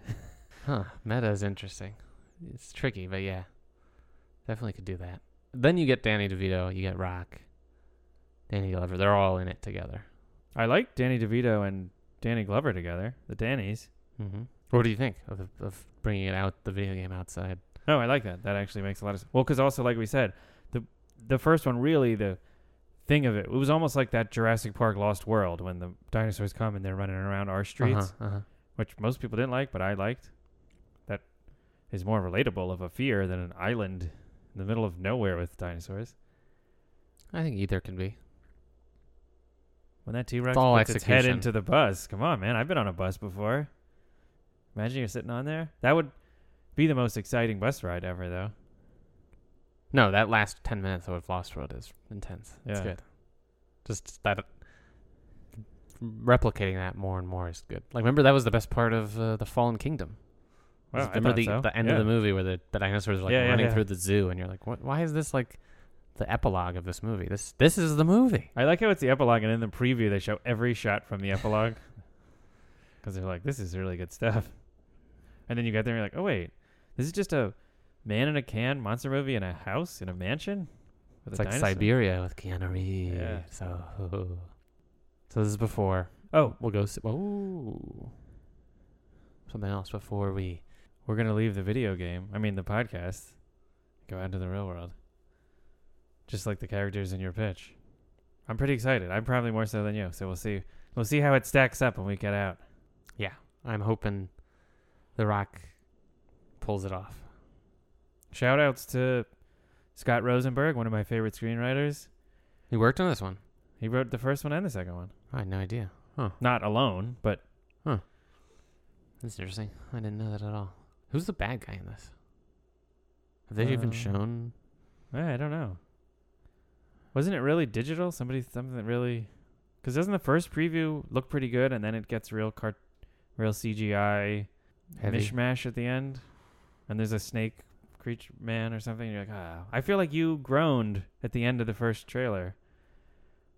Huh. Meta is interesting. It's tricky, but yeah. Definitely could do that. Then you get Danny DeVito, you get Rock, Danny Glover. They're all in it together. I like Danny DeVito and Danny Glover together, the Dannys. Mm-hmm. What do you think of, of bringing it out, the video game outside? No, I like that. That actually makes a lot of sense. Well, because also, like we said, the the first one, really, the thing of it, it was almost like that Jurassic Park Lost World when the dinosaurs come and they're running around our streets, uh-huh, uh-huh. which most people didn't like, but I liked. That is more relatable of a fear than an island in the middle of nowhere with dinosaurs. I think either can be. When that T-Rex puts its head into the bus. Come on, man. I've been on a bus before. Imagine you're sitting on there. That would be the most exciting bus ride ever, though. No, that last ten minutes of Lost World is intense. Yeah. It's good. Just that... Replicating that more and more is good. Like, remember, that was the best part of uh, The Fallen Kingdom. Wow, remember the, so. the end yeah. of the movie where the, the dinosaurs are like yeah, running yeah, yeah. through the zoo, and you're like, "What? Why is this like the epilogue of this movie? This this is the movie." I like how it's the epilogue, and in the preview they show every shot from the epilogue because they're like, "This is really good stuff." And then you get there, and you're like, "Oh wait, this is just a man in a can monster movie in a house in a mansion." With it's a like dinosaur. Siberia with Keanu Reeves. Yeah. So, so this is before. Oh, we'll go. Oh, something else before we. We're going to leave the video game, I mean the podcast, go out into the real world, just like the characters in your pitch. I'm pretty excited. I'm probably more so than you, so we'll see. We'll see how it stacks up when we get out. Yeah, I'm hoping The Rock pulls it off. Shout-outs to Scott Rosenberg, one of my favorite screenwriters. He worked on this one. He wrote the first one and the second one. I had no idea. Huh. Not alone, but... Huh. That's interesting. I didn't know that at all. Who's the bad guy in this? Have they um, even shown? I don't know. Wasn't it really digital? Somebody, something really... Because doesn't the first preview look pretty good, and then it gets real cart, real C G I heavy mishmash at the end? And there's a snake creature man or something, and you're like, ah. I feel like you groaned at the end of the first trailer.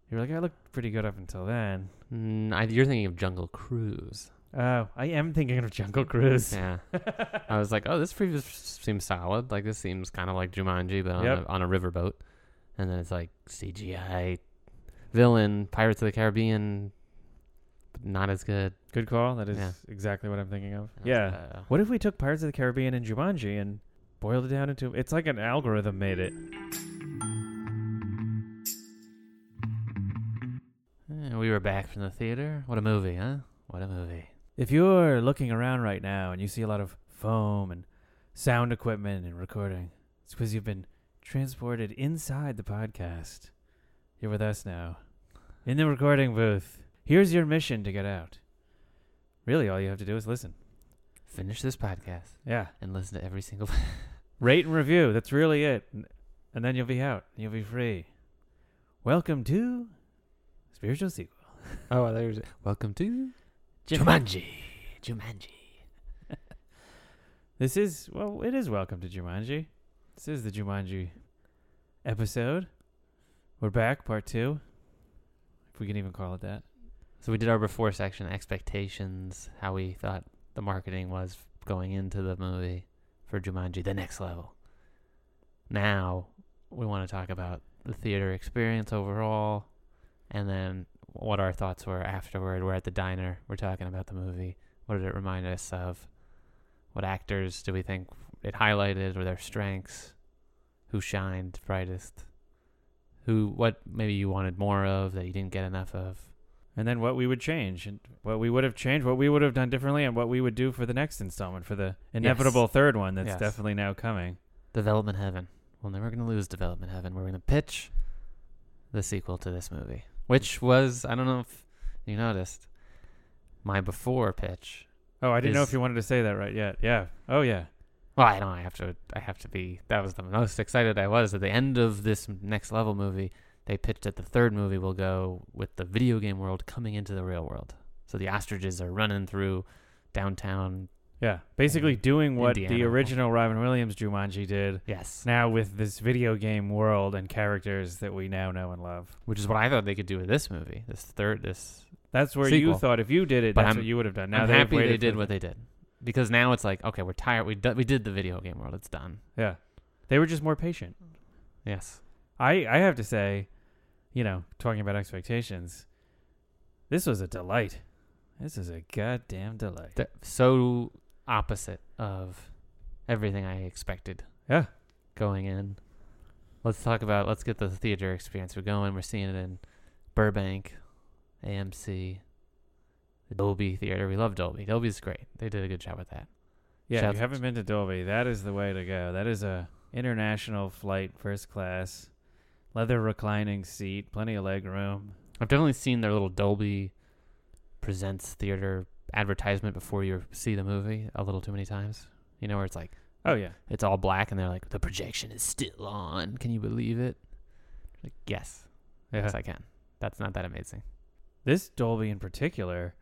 You were like, I looked pretty good up until then. Mm, I, you're thinking of Jungle Cruise. Oh, I am thinking of Jungle Cruise. Yeah. I was like, oh, this preview seems solid. Like, this seems kind of like Jumanji, but on, yep. a, on a riverboat. And then it's like C G I villain, Pirates of the Caribbean, but not as good. Good call. That is yeah. exactly what I'm thinking of. That's yeah. Uh, what if we took Pirates of the Caribbean and Jumanji and boiled it down into... It's like an algorithm made it. And we were back from the theater. What a movie, huh? What a movie. If you're looking around right now and you see a lot of foam and sound equipment and recording, it's because you've been transported inside the podcast. You're with us now. In the recording booth. Here's your mission to get out. Really, all you have to do is listen. Finish this podcast. Yeah. And listen to every single... Rate and review. That's really it. And then you'll be out. You'll be free. Welcome to... Spiritual Sequel. Oh, well, there's... Welcome to... Jumanji. Jumanji. Jumanji. This is... Well, it is Welcome to Jumanji. This is the Jumanji episode. We're back, part two. If we can even call it that. So we did our before section, expectations, how we thought the marketing was going into the movie for Jumanji, the next level. Now, we want to talk about the theater experience overall, and then what our thoughts were afterward. We're at the diner. We're talking about the movie. What did it remind us of? What actors do we think it highlighted or their strengths? Who shined brightest? Who, what maybe you wanted more of that you didn't get enough of? And then what we would change, and what we would have changed, what we would have done differently, and what we would do for the next installment, for the inevitable yes. third one that's yes. definitely now coming. Development Heaven. We're never going to lose Development Heaven. We're going to pitch the sequel to this movie, which was, I don't know if you noticed, my before pitch. Oh, I didn't is, know if you wanted to say that right yet. Yeah. Oh, yeah. Well, I don't I have to, I have to be, that was the most excited I was at the end of this next level movie. They pitched that the third movie will go with the video game world coming into the real world. So the ostriches are running through downtown. Yeah, basically doing what Indiana. The original Robin Williams Jumanji did. Yes. Now with this video game world and characters that we now know and love. Which is what I thought they could do with this movie, this third, this That's where sequel. You thought if you did it, but that's I'm, what you would have done. Now I'm happy they did what them. They did. Because now it's like, okay, we're tired. We, do- we did the video game world. It's done. Yeah. They were just more patient. Yes. I, I have to say... You know, talking about expectations, this was a delight. This is a goddamn delight. The, so opposite of everything I expected. Yeah. Going in. Let's talk about, let's get the theater experience. We're going, we're seeing it in Burbank, A M C, the Dolby Theater. We love Dolby. Dolby's great. They did a good job with that. Yeah, Shout if you haven't been to Dolby, that is the way to go. That is a international flight, first class. Leather reclining seat, plenty of leg room. I've definitely seen their little Dolby Presents theater advertisement before you see the movie a little too many times. You know, where it's like, oh, yeah. It's all black, and they're like, the projection is still on. Can you believe it? Like, yes. Yeah. Yes, I can. That's not that amazing. This Dolby in particular,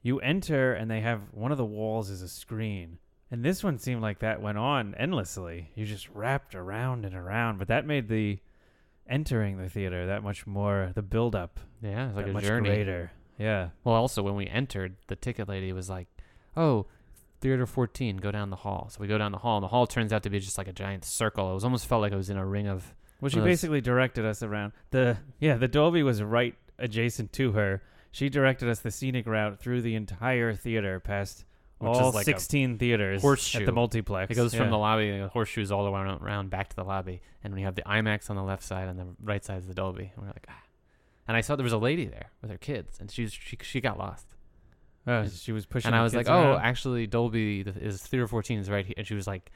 you enter, and they have one of the walls is a screen. And this one seemed like that went on endlessly. You just wrapped around and around, but that made the... entering the theater that much more the build-up yeah it's like a journey greater. Yeah, well, also when we entered, the ticket lady was like, oh, theater fourteen, go down the hall. So we go down the hall, and the hall turns out to be just like a giant circle. It was almost felt like I was in a ring of well she of basically directed us around the yeah the Dolby was right adjacent to her. She directed us the scenic route through the entire theater past Which all is like sixteen theaters horseshoe. At the multiplex. It goes yeah. from the lobby, the horseshoes all the way around back to the lobby. And we have the IMAX on the left side and the right side is the Dolby. And we're like, ah. And I saw there was a lady there with her kids, and she was, she, she got lost. Oh, and she was pushing. And I was like, around. Oh, actually, Dolby is Theater fourteen is right here. And she was like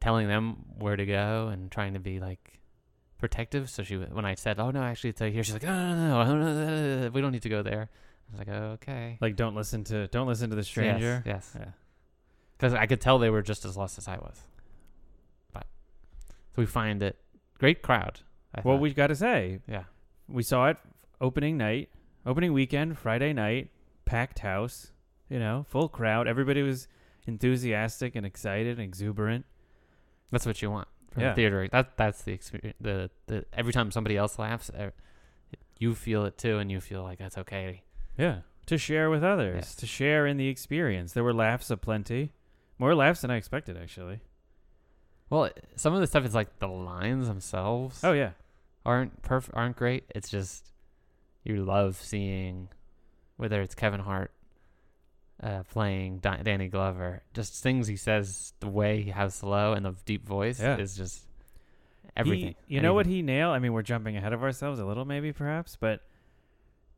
telling them where to go and trying to be like protective. So she, when I said, oh, no, actually, it's here, she's like, oh, no, no, no, no, no, we don't need to go there. I was like, oh, okay. Like, don't listen to don't listen to the stranger. Yes, yes. Yeah. Because I could tell they were just as lost as I was. But so we find it great crowd. I well, thought. We've got to say, yeah, we saw it opening night, opening weekend, Friday night, packed house. You know, full crowd. Everybody was enthusiastic and excited and exuberant. That's what you want from yeah. the theater. That that's the experience. The, the every time somebody else laughs, you feel it too, and you feel like that's okay. Yeah, to share with others, yes. to share in the experience. There were laughs aplenty. More laughs than I expected, actually. Well, some of the stuff is like the lines themselves. Oh, yeah. Aren't perf- aren't great. It's just you love seeing, whether it's Kevin Hart uh, playing Di- Danny Glover, just things he says, the way he has slow and the deep voice yeah. is just everything. He, you anything. Know what he nailed? I mean, we're jumping ahead of ourselves a little maybe perhaps, but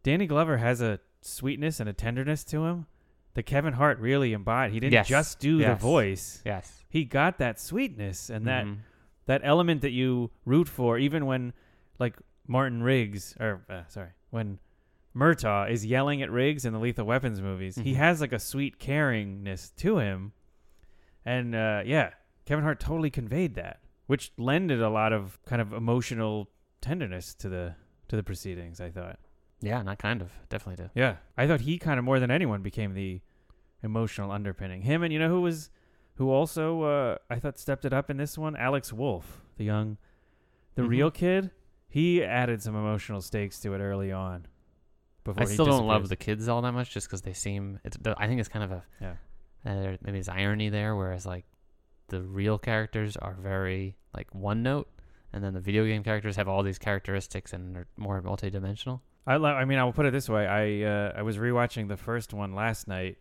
Danny Glover has a sweetness and a tenderness to him that Kevin Hart really embodied. He didn't yes. just do yes. the voice. Yes. He got that sweetness and mm-hmm. that that element that you root for, even when, like, Martin Riggs, or uh, sorry, when Murtaugh is yelling at Riggs in the Lethal Weapons movies, mm-hmm. he has like a sweet caringness to him. And uh, yeah, Kevin Hart totally conveyed that, which lended a lot of kind of emotional tenderness to the to the proceedings, I thought. Yeah, not kind of. Definitely did. Yeah. I thought he kind of more than anyone became the emotional underpinning. Him and you know who was, who also uh, I thought stepped it up in this one? Alex Wolff, the young, the mm-hmm. real kid. He added some emotional stakes to it early on. Before I still don't love the kids all that much just because they seem, it's, I think it's kind of a, yeah. uh, maybe it's irony there, whereas like the real characters are very like one note, and then the video game characters have all these characteristics and are more multidimensional. I love, I mean, I will put it this way. I uh, I was rewatching the first one last night.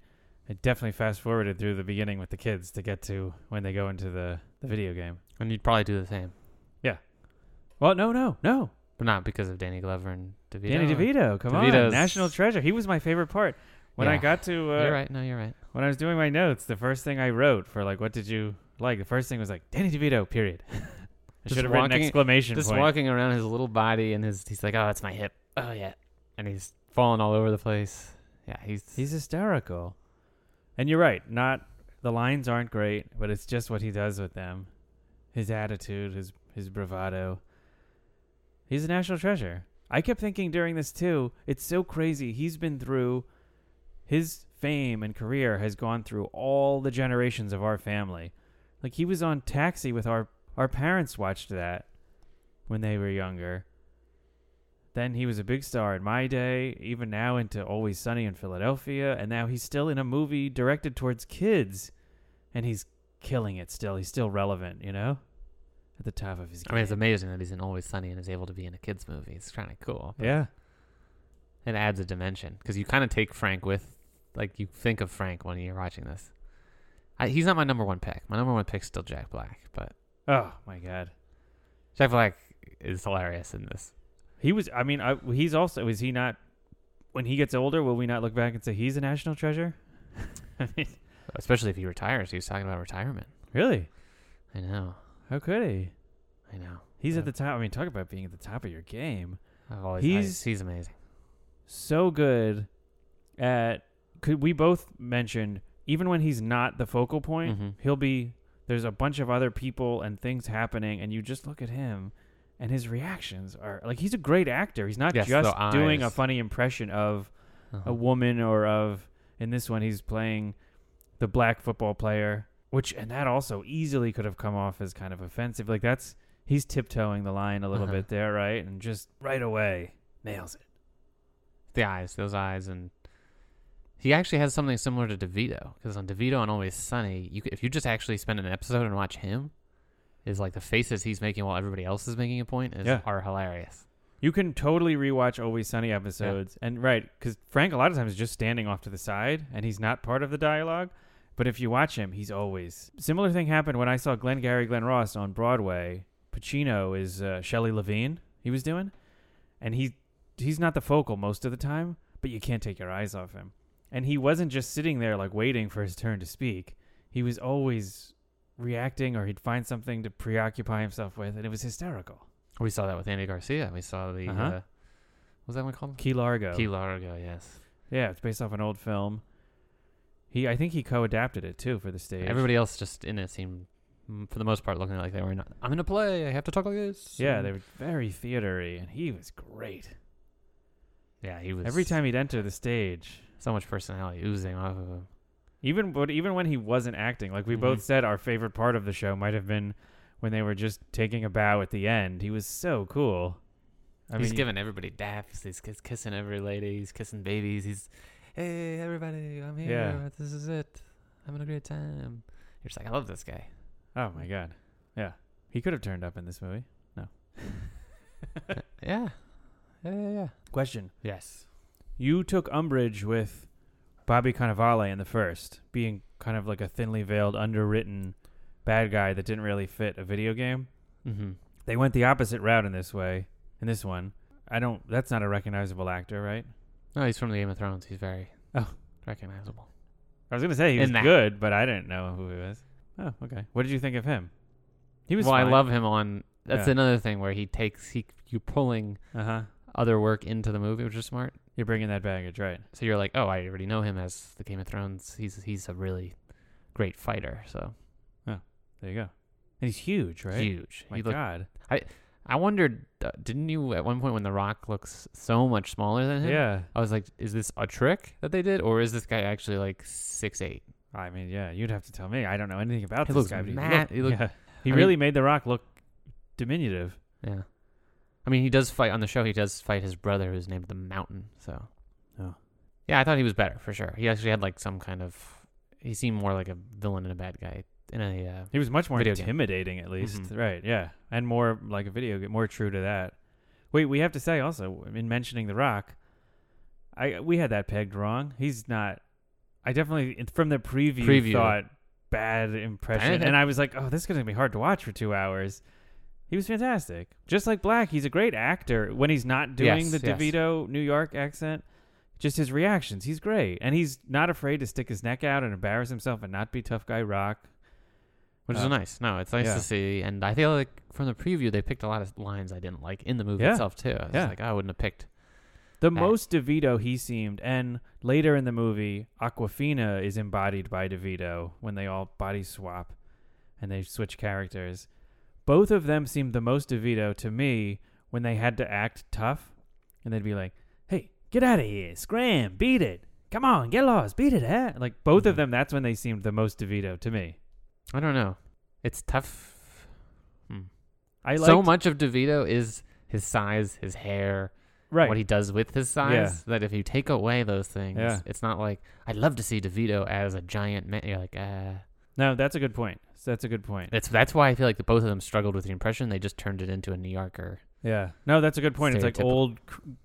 I definitely fast forwarded through the beginning with the kids to get to when they go into the, the video game. And you'd probably do the same. Yeah. Well, no, no, no. But not because of Danny Glover and DeVito. Danny DeVito, come DeVito's... on. National Treasure. He was my favorite part. When yeah. I got to... Uh, you're right. No, you're right. When I was doing my notes, the first thing I wrote for like, what did you like? The first thing was like, Danny DeVito, period. I should have written an exclamation just point. Just walking around his little body and his, he's like, oh, that's my hip. Oh, yeah. And he's falling all over the place. Yeah, he's... He's hysterical. And you're right. Not... The lines aren't great, but it's just what he does with them. His attitude, his his bravado. He's a national treasure. I kept thinking during this, too, it's so crazy. He's been through... His fame and career has gone through all the generations of our family. Like, he was on Taxi with our... Our parents watched that when they were younger. Then he was a big star in my day, even now into Always Sunny in Philadelphia, and now he's still in a movie directed towards kids, and he's killing it still. He's still relevant, you know, at the top of his game. I mean, it's amazing that he's in Always Sunny and is able to be in a kids movie. It's kind of cool. Yeah. It adds a dimension, because you kind of take Frank with, like, you think of Frank when you're watching this. I, he's not my number one pick. My number one pick's still Jack Black, but... Oh, my God. Jack Black is hilarious in this. He was, I mean, I, he's also, is he not, when he gets older, will we not look back and say he's a national treasure? I mean, especially if he retires. He was talking about retirement. Really? I know. How could he? I know. He's yeah. at the top. I mean, talk about being at the top of your game. I've always, he's, I, he's amazing. So good at, could we both mentioned, even when he's not the focal point, mm-hmm. he'll be, there's a bunch of other people and things happening, and you just look at him, and his reactions are... Like, he's a great actor. He's not yes, just doing a funny impression of uh-huh. a woman or of... In this one, he's playing the black football player, which... And that also easily could have come off as kind of offensive. Like, that's... He's tiptoeing the line a little uh-huh. bit there, right? And just right away, nails it. The eyes. Those eyes and... He actually has something similar to DeVito, because on DeVito on Always Sunny, you could, if you just actually spend an episode and watch him, is like the faces he's making while everybody else is making a point is yeah. are hilarious. You can totally rewatch Always Sunny episodes, yeah. and right, because Frank a lot of times is just standing off to the side, and he's not part of the dialogue. But if you watch him, he's always similar thing happened when I saw Glengarry Glen Ross on Broadway. Pacino is uh, Shelley Levine. He was doing, and he he's not the focal most of the time, but you can't take your eyes off him. And he wasn't just sitting there like waiting for his turn to speak. He was always reacting, or he'd find something to preoccupy himself with, and it was hysterical. We saw that with Andy Garcia. We saw the uh-huh. uh, what was that one called? Key Largo. Key Largo, yes. Yeah, it's based off an old film. He, I think he co-adapted it too for the stage. Everybody else just in it seemed, for the most part, looking like they were not. I'm in a play. I have to talk like this. Yeah, they were very theatery, and he was great. Yeah, he was. Every time he'd enter the stage. So much personality oozing off of him. Even but even when he wasn't acting, like we mm-hmm. both said, our favorite part of the show might have been when they were just taking a bow at the end. He was so cool. I he's mean, giving everybody daps. He's kissing every lady. He's kissing babies. He's, hey, everybody, I'm here. Yeah. This is it. Having a great time. You're just like, I love this guy. Oh, my God. Yeah. He could have turned up in this movie. No. yeah. yeah. Yeah, yeah, yeah. Question. Yes. You took umbrage with Bobby Cannavale in the first, being kind of like a thinly veiled, underwritten bad guy that didn't really fit a video game. Mm-hmm. They went the opposite route in this way, in this one. I don't, that's not a recognizable actor, right? No, he's from the Game of Thrones. He's very oh. recognizable. I was going to say he was good, but I didn't know who he was. Oh, okay. What did you think of him? He was Well, fine. I love him on That's yeah. another thing where he takes he you pulling uh-huh. other work into the movie, which is smart. You're bringing that baggage, right? So you're like, oh, I already know him as the Game of Thrones. He's he's a really great fighter. So, oh, there you go. And he's huge, right? Huge. My he looked, God, I I wondered, uh, didn't you at one point when The Rock looks so much smaller than him? Yeah. I was like, is this a trick that they did, or is this guy actually like six eight? I mean, yeah, you'd have to tell me. I don't know anything about he this looks guy. But mad. He, looked, he, looked, yeah. he really mean, made The Rock look diminutive. Yeah. I mean, he does fight on the show. He does fight his brother, who's named The Mountain. So, oh. yeah, I thought he was better for sure. He actually had like some kind of. He seemed more like a villain and a bad guy in a. Uh, he was much more intimidating, game. at least, mm-hmm. right? Yeah, and more like a video game, more true to that. Wait, we have to say also in mentioning The Rock, I we had that pegged wrong. He's not. I definitely from the preview, preview. thought bad impression, I and I was like, oh, this is gonna be hard to watch for two hours. He was fantastic. Just like Black, he's a great actor. When he's not doing yes, the DeVito yes. New York accent, just his reactions, he's great. And he's not afraid to stick his neck out and embarrass himself and not be tough guy Rock. Which uh, is nice. No, it's nice yeah. to see. And I feel like from the preview, they picked a lot of lines I didn't like in the movie yeah. itself, too. I was yeah. like, I wouldn't have picked The that. most DeVito he seemed. And later in the movie, Awkwafina is embodied by DeVito when they all body swap and they switch characters. Both of them seemed the most DeVito to me when they had to act tough. And they'd be like, hey, get out of here. Scram. Beat it. Come on. Get lost. Beat it. Eh? Like, both mm-hmm. of them, that's when they seemed the most DeVito to me. I don't know. It's tough. Hmm. I liked- So much of DeVito is his size, his hair, right. what he does with his size, yeah. that if you take away those things, yeah. it's not like, I'd love to see DeVito as a giant man. You're like, ah. Uh, No, that's a good point. That's a good point. That's that's why I feel like the, both of them struggled with the impression. They just turned it into a New Yorker. Yeah. No, that's a good point. It's like old,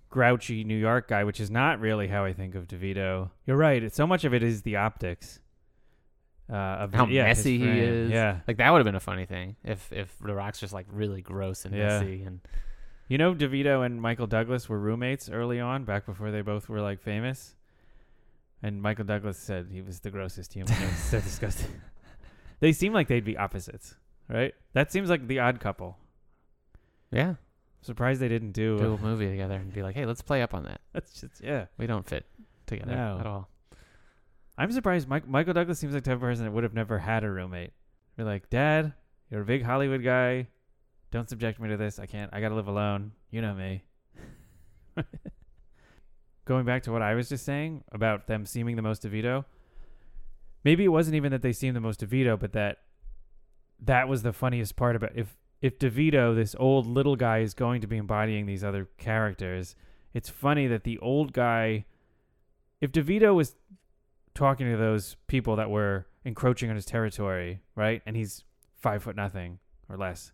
grouchy New York guy, which is not really how I think of DeVito. You're right. It's, so much of it is the optics. Uh, of how yeah, messy he is. Yeah. Like, that would have been a funny thing if, if The Rock's just, like, really gross and yeah. messy. And you know, DeVito and Michael Douglas were roommates early on, back before they both were, like, famous. And Michael Douglas said he was the grossest human. It was so disgusting. They seem like they'd be opposites, right? That seems like the odd couple. Yeah. Surprised they didn't do, do a movie together and be like, hey, let's play up on that. That's just, yeah. We don't fit together no. at all. I'm surprised. Mike, Michael Douglas seems like the type of person that would have never had a roommate. You're like, Dad, you're a big Hollywood guy. Don't subject me to this. I can't. I got to live alone. You know me. Going back to what I was just saying about them seeming the most DeVito. Maybe it wasn't even that they seemed the most DeVito, but that that was the funniest part about if if DeVito, this old little guy, is going to be embodying these other characters, it's funny that the old guy, if DeVito was talking to those people that were encroaching on his territory, right? And he's five foot nothing or less.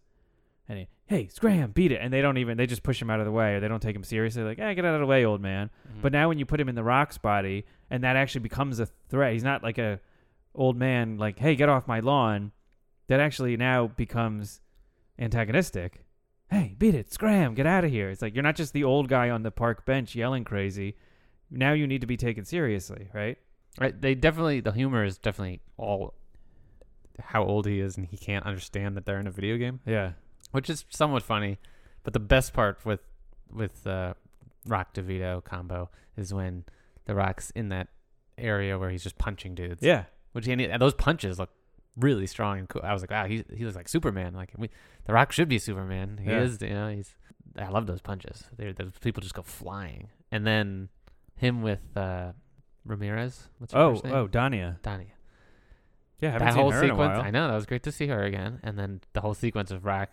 And he, hey, scram, beat it. And they don't even, they just push him out of the way or they don't take him seriously. Like, hey, get out of the way, old man. Mm-hmm. But now when you put him in The Rock's body and that actually becomes a threat, he's not like a, old man like, hey, get off my lawn, that actually now becomes antagonistic. Hey, beat it, scram, get out of here. It's like you're not just the old guy on the park bench yelling crazy. Now you need to be taken seriously, right? Right. They definitely, the humor is definitely all how old he is and he can't understand that they're in a video game. Yeah. Which is somewhat funny. But the best part with with uh, Rock DeVito combo is when The Rock's in that area where he's just punching dudes. Yeah. Which and those punches look really strong and cool. I was like, wow, he he was like Superman. Like we, The Rock should be Superman. He yeah. is, you know. He's. I love those punches. They're, those people just go flying. And then him with uh, Ramirez. What's her oh, first name? Oh, Dania. Dania. Yeah, I haven't that seen whole her sequence. In a while. I know that was great to see her again. And then the whole sequence of Rock,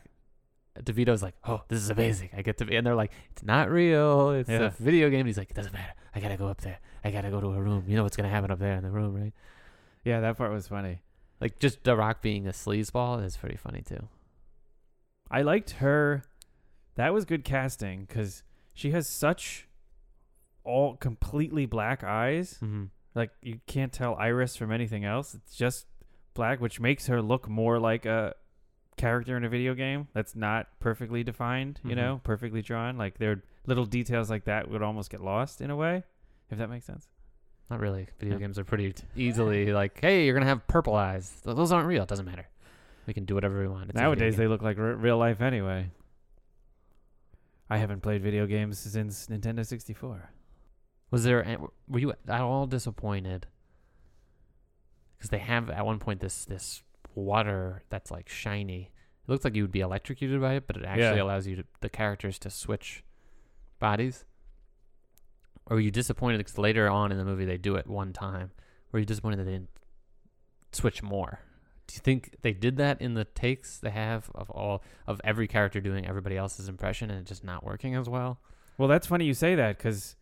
DeVito's like, oh, this is amazing. I get to be, and they're like, it's not real. It's yeah. a video game. And he's like, it doesn't matter. I gotta go up there. I gotta go to a room. You know what's gonna happen up there in the room, right? Yeah, that part was funny. Like, just The Rock being a sleazeball is pretty funny, too. I liked her. That was good casting, because she has such all completely black eyes. Mm-hmm. Like, you can't tell iris from anything else. It's just black, which makes her look more like a character in a video game that's not perfectly defined, you mm-hmm. know, perfectly drawn. Like, there are little details like that would almost get lost in a way, if that makes sense. Not really. Video yeah. games are pretty t- easily like, hey, you're going to have purple eyes. Those aren't real. It doesn't matter. We can do whatever we want. It's Nowadays, they look like r- real life anyway. I haven't played video games since Nintendo sixty-four. Was there? Were you at all disappointed? Because they have, at one point, this this water that's, like, shiny. It looks like you would be electrocuted by it, but it actually yeah. allows you to, the characters to switch bodies. Or were you disappointed because later on in the movie they do it one time? Or were you disappointed that they didn't switch more? Do you think they did that in the takes they have of all of every character doing everybody else's impression and it just not working as well? Well, that's funny you say that, because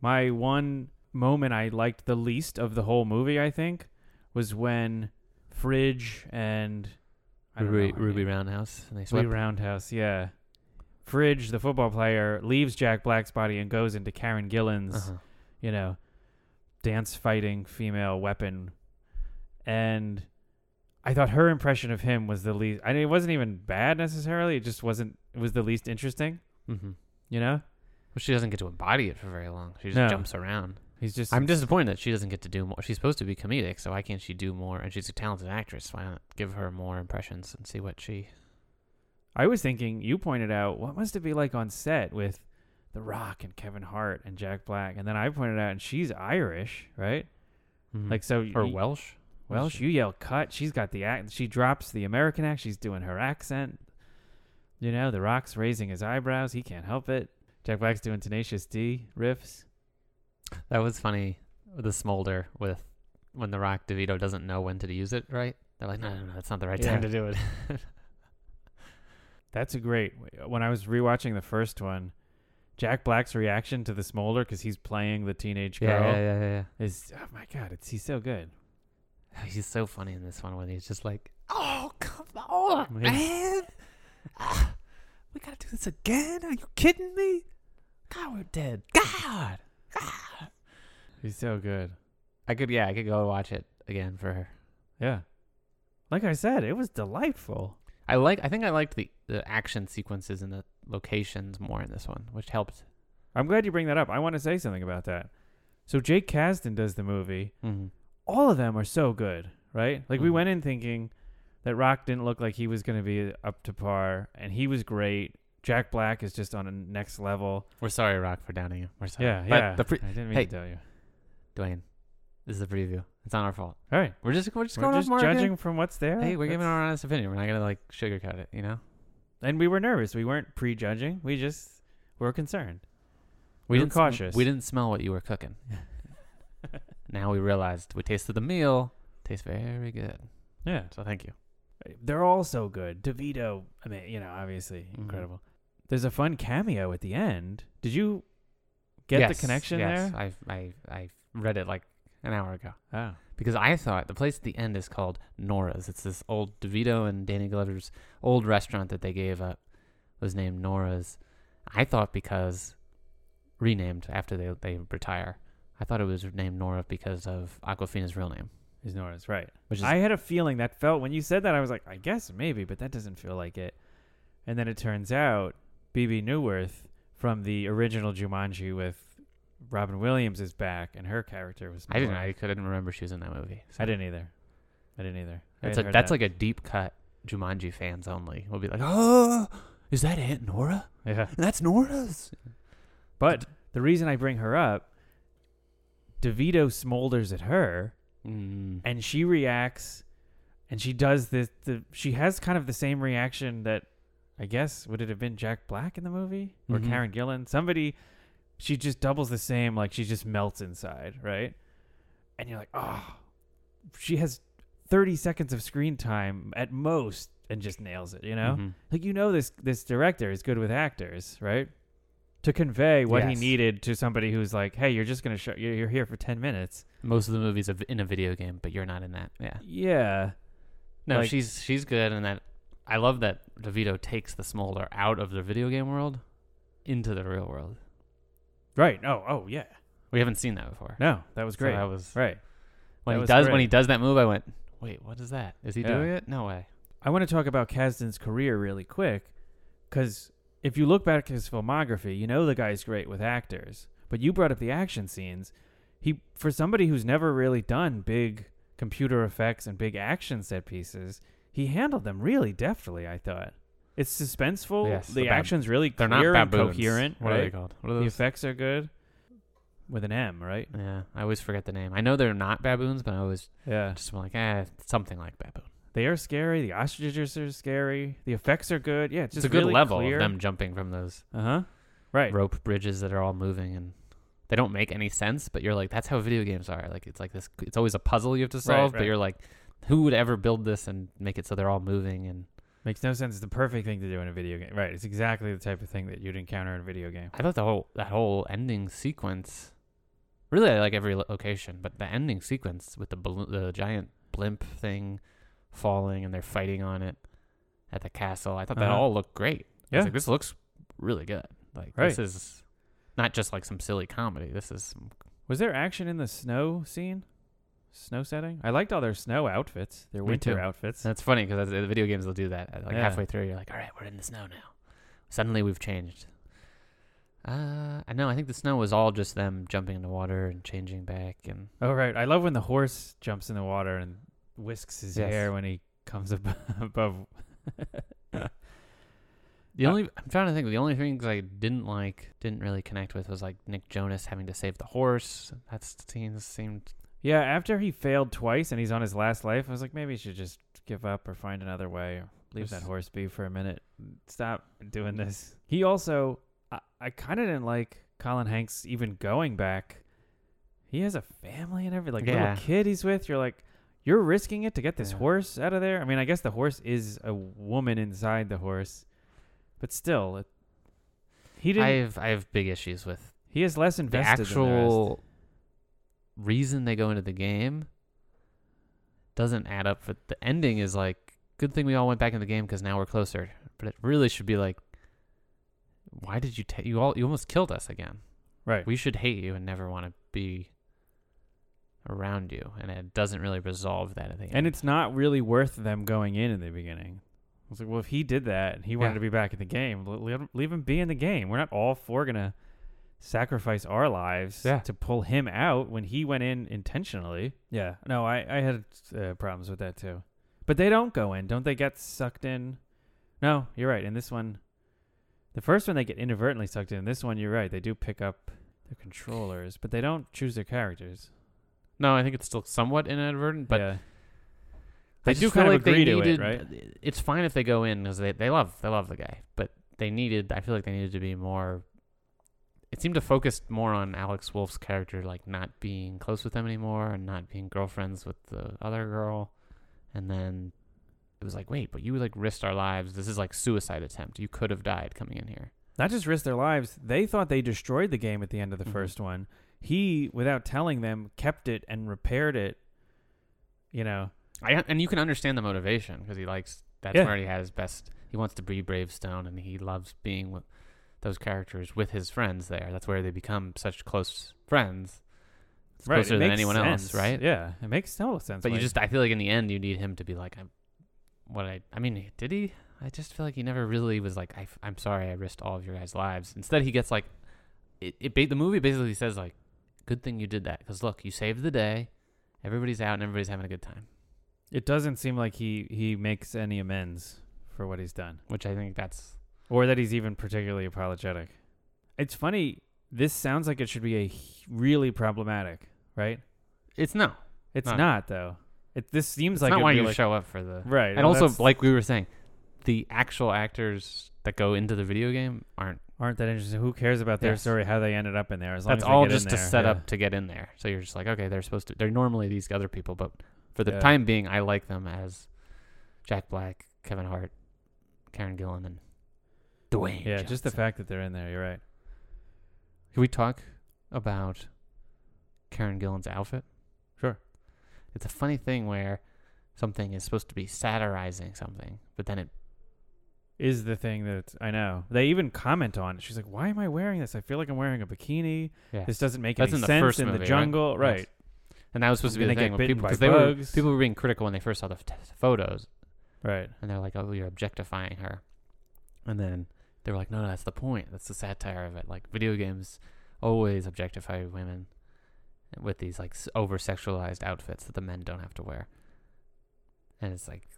my one moment I liked the least of the whole movie, I think, was when Fridge and... I don't Ruby, know, Ruby Roundhouse. And they swept. Ruby Roundhouse, yeah. Fridge, the football player, leaves Jack Black's body and goes into Karen Gillan's, uh-huh. you know, dance-fighting female weapon. And I thought her impression of him was the least... I mean, it wasn't even bad, necessarily. It just wasn't... It was the least interesting, mm-hmm. you know? Well, she doesn't get to embody it for very long. She just no. jumps around. He's just. I'm disappointed that she doesn't get to do more. She's supposed to be comedic, so why can't she do more? And she's a talented actress. Why not give her more impressions and see what she... I was thinking, you pointed out, what must it be like on set with The Rock and Kevin Hart and Jack Black? And then I pointed out, and she's Irish, right? Mm-hmm. Like so, Or you, Welsh. Welsh, you yell cut. She's got the act. She drops the American act. She's doing her accent. You know, The Rock's raising his eyebrows. He can't help it. Jack Black's doing Tenacious D riffs. That was funny, the smolder with when The Rock DeVito doesn't know when to use it, right? They're like, no, no, no, that's not the right yeah. time to do it. That's a great... When I was rewatching the first one, Jack Black's reaction to the smolder, because he's playing the teenage girl, yeah, yeah, yeah, yeah. is, oh my God, it's he's so good. He's so funny in this one when he's just like, oh, come on, man. ah, we got to do this again? Are you kidding me? God, we're dead. God. Ah. He's so good. I could, yeah, I could go watch it again for her. Yeah, like I said, it was delightful. I like. I think I liked the, the action sequences and the locations more in this one, which helped. I'm glad you bring that up. I want to say something about that. So Jake Kasdan does the movie. Mm-hmm. All of them are so good, right? Like mm-hmm. we went in thinking that Rock didn't look like he was going to be up to par, and he was great. Jack Black is just on a next level. We're sorry, Rock, for downing you. We're sorry. Yeah, but yeah. The pre- I didn't mean hey, to tell you. Dwayne, this is a preview. It's not our fault. All right. We're just, we're just we're going just off judging again. From what's there. Hey, we're That's... giving our honest opinion. We're not going to, like, sugarcoat it, you know? And we were nervous. We weren't prejudging. We just were concerned. We, we were cautious. Sm- we didn't smell what you were cooking. Now we realized we tasted the meal. Tastes very good. Yeah. So thank you. They're all so good. DeVito, I mean, you know, obviously incredible. Mm-hmm. There's a fun cameo at the end. Did you get yes, the connection yes. there? Yes, I I read it like an hour ago. Oh. Because I thought the place at the end is called Nora's. It's this old DeVito and Danny Glover's old restaurant that they gave up was named Nora's. I thought because, renamed after they they retire, I thought it was named Nora because of Awkwafina's real name. Is Nora's, right. Which is, I had a feeling that felt, when you said that, I was like, I guess maybe, but that doesn't feel like it. And then it turns out B B Newworth from the original Jumanji with Robin Williams is back, and her character was... I didn't, I couldn't remember she was in that movie. So. I didn't either. I didn't either. That's, I a, that's that. Like a deep cut Jumanji fans only. We'll be like, oh, is that Aunt Nora? Yeah. That's Nora's. But the reason I bring her up, DeVito smolders at her, mm. and she reacts, and she does this... The, she has kind of the same reaction that... I guess, would it have been Jack Black in the movie? Or mm-hmm. Karen Gillan? Somebody, she just doubles the same, like she just melts inside, right? And you're like, oh, she has thirty seconds of screen time at most and just nails it, you know? Mm-hmm. Like, you know this this director is good with actors, right? To convey what yes. he needed to somebody who's like, hey, you're just going to show, you're here for ten minutes. Most of the movie's in a video game, but you're not in that, yeah. Yeah. No, like, she's she's good in that. I love that DeVito takes the smolder out of the video game world into the real world. Right. Oh, oh yeah. We haven't seen that before. No, that was great. So that was right. When that he does great. when he does that move, I went, wait, what is that? Is he yeah. doing it? No way. I want to talk about Kasdan's career really quick, because if you look back at his filmography, you know the guy's great with actors. But you brought up the action scenes. He, for somebody who's never really done big computer effects and big action set pieces. he handled them really deftly, I thought. It's suspenseful. Yes, the, the action's really clear they're not and coherent. What right? are they called? What are those? The effects are good. With an M, right? Yeah. I always forget the name. I know they're not baboons, but I always yeah. just like, eh, something like baboon. They are scary. The ostriches are scary. The effects are good. Yeah, it's just it's a good really level clear. Of them jumping from those uh-huh. right. rope bridges that are all moving, and they don't make any sense, but you're like, that's how video games are. Like it's like this. It's always a puzzle you have to solve, right, right. but you're like, who would ever build this and make it so they're all moving? And makes no sense. It's the perfect thing to do in a video game. Right. It's exactly the type of thing that you'd encounter in a video game. I thought the whole that whole ending sequence, really I like every location, but the ending sequence with the balloon, the giant blimp thing falling and they're fighting on it at the castle. I thought that uh-huh. all looked great. Yeah. I was like, this looks really good. Like right. this is not just like some silly comedy. This is some... Was there action in the snow scene? Snow setting? I liked all their snow outfits, their Me winter too. outfits. That's funny because the video games will do that. Like yeah. halfway through, you're like, all right, we're in the snow now. Suddenly we've changed. Uh, I know. I think the snow was all just them jumping in the water and changing back. And oh, right. I love when the horse jumps in the water and whisks his yes. hair when he comes ab- above. The only I'm trying to think. The only things I didn't like, didn't really connect with, was like Nick Jonas having to save the horse. That scene seemed. Yeah, after he failed twice and he's on his last life, I was like, maybe he should just give up or find another way. Or leave just... that horse be for a minute. Stop doing this. He also, I, I kind of didn't like Colin Hanks even going back. He has a family and everything. Like yeah. little kid he's with. You're like, you're risking it to get this yeah. horse out of there. I mean, I guess the horse is a woman inside the horse. But still, it, he didn't. I have I have big issues with. He is less invested. The actual than the reason they go into the game doesn't add up. But the ending is like, good thing we all went back in the game because now we're closer. But it really should be like, why did you ta- you all you almost killed us again? Right. We should hate you and never want to be around you. And it doesn't really resolve that at the end. And it's not really worth them going in in the beginning. I was like, well, if he did that and he wanted yeah. to be back in the game, leave him be in the game. We're not all four going to sacrifice our lives yeah. to pull him out when he went in intentionally. Yeah. No, I, I had uh, problems with that too. But they don't go in. Don't they get sucked in? No, you're right. In this one, the first one they get inadvertently sucked in. In this one, you're right. They do pick up their controllers, but they don't choose their characters. No, I think it's still somewhat inadvertent, but... Yeah. They I do kind of like agree needed, to it, right? It's fine if they go in because they, they love they love the guy, but they needed. I feel like they needed to be more. It seemed to focus more on Alex Wolff's character, like not being close with him anymore and not being girlfriends with the other girl, and then it was like, wait, but you like risked our lives. This is like suicide attempt. You could have died coming in here. Not just risked their lives. They thought they destroyed the game at the end of the mm-hmm. first one. He, without telling them, kept it and repaired it. You know. I, and you can understand the motivation because he likes that's yeah. where he had his best. He wants to be Bravestone, and he loves being with those characters with his friends there. That's where they become such close friends, it's right. closer it than anyone sense. else, right? Yeah, it makes total sense. But like, you just, I feel like in the end, you need him to be like, I'm, what I, I mean, did he? I just feel like he never really was like, I, I'm sorry, I risked all of your guys' lives. Instead, he gets like, it. it the movie basically says like, good thing you did that because look, you saved the day, everybody's out and everybody's having a good time. It doesn't seem like he, he makes any amends for what he's done. Which I think that's... Or that he's even particularly apologetic. It's funny. This sounds like it should be a really problematic, right? It's no. It's not, not though. It This seems it's like... It's not why you like, show up for the... Right. And well, also, like we were saying, the actual actors that go into the video game aren't... Aren't that interesting. Who cares about their yes. story, how they ended up in there? As long that's as all get just in to there. set yeah. up to get in there. So you're just like, okay, they're supposed to... They're normally these other people, but... For the yeah. time being, I like them as Jack Black, Kevin Hart, Karen Gillan, and Dwayne Yeah, Johnson. Just the fact that they're in there, you're right. Can we talk about Karen Gillan's outfit? Sure. It's a funny thing where something is supposed to be satirizing something, but then it... Is the thing that... I know. They even comment on it. She's like, why am I wearing this? I feel like I'm wearing a bikini. Yes. This doesn't make That's any in sense the first in movie, the jungle. Right. right. And that was supposed to be the thing. People, they were, people were being critical when they first saw the t- photos. Right. And they're like, oh, you're objectifying her. And then they were like, no, no, that's the point. That's the satire of it. Like, video games always objectify women with these, like, over-sexualized outfits that the men don't have to wear. And it's like,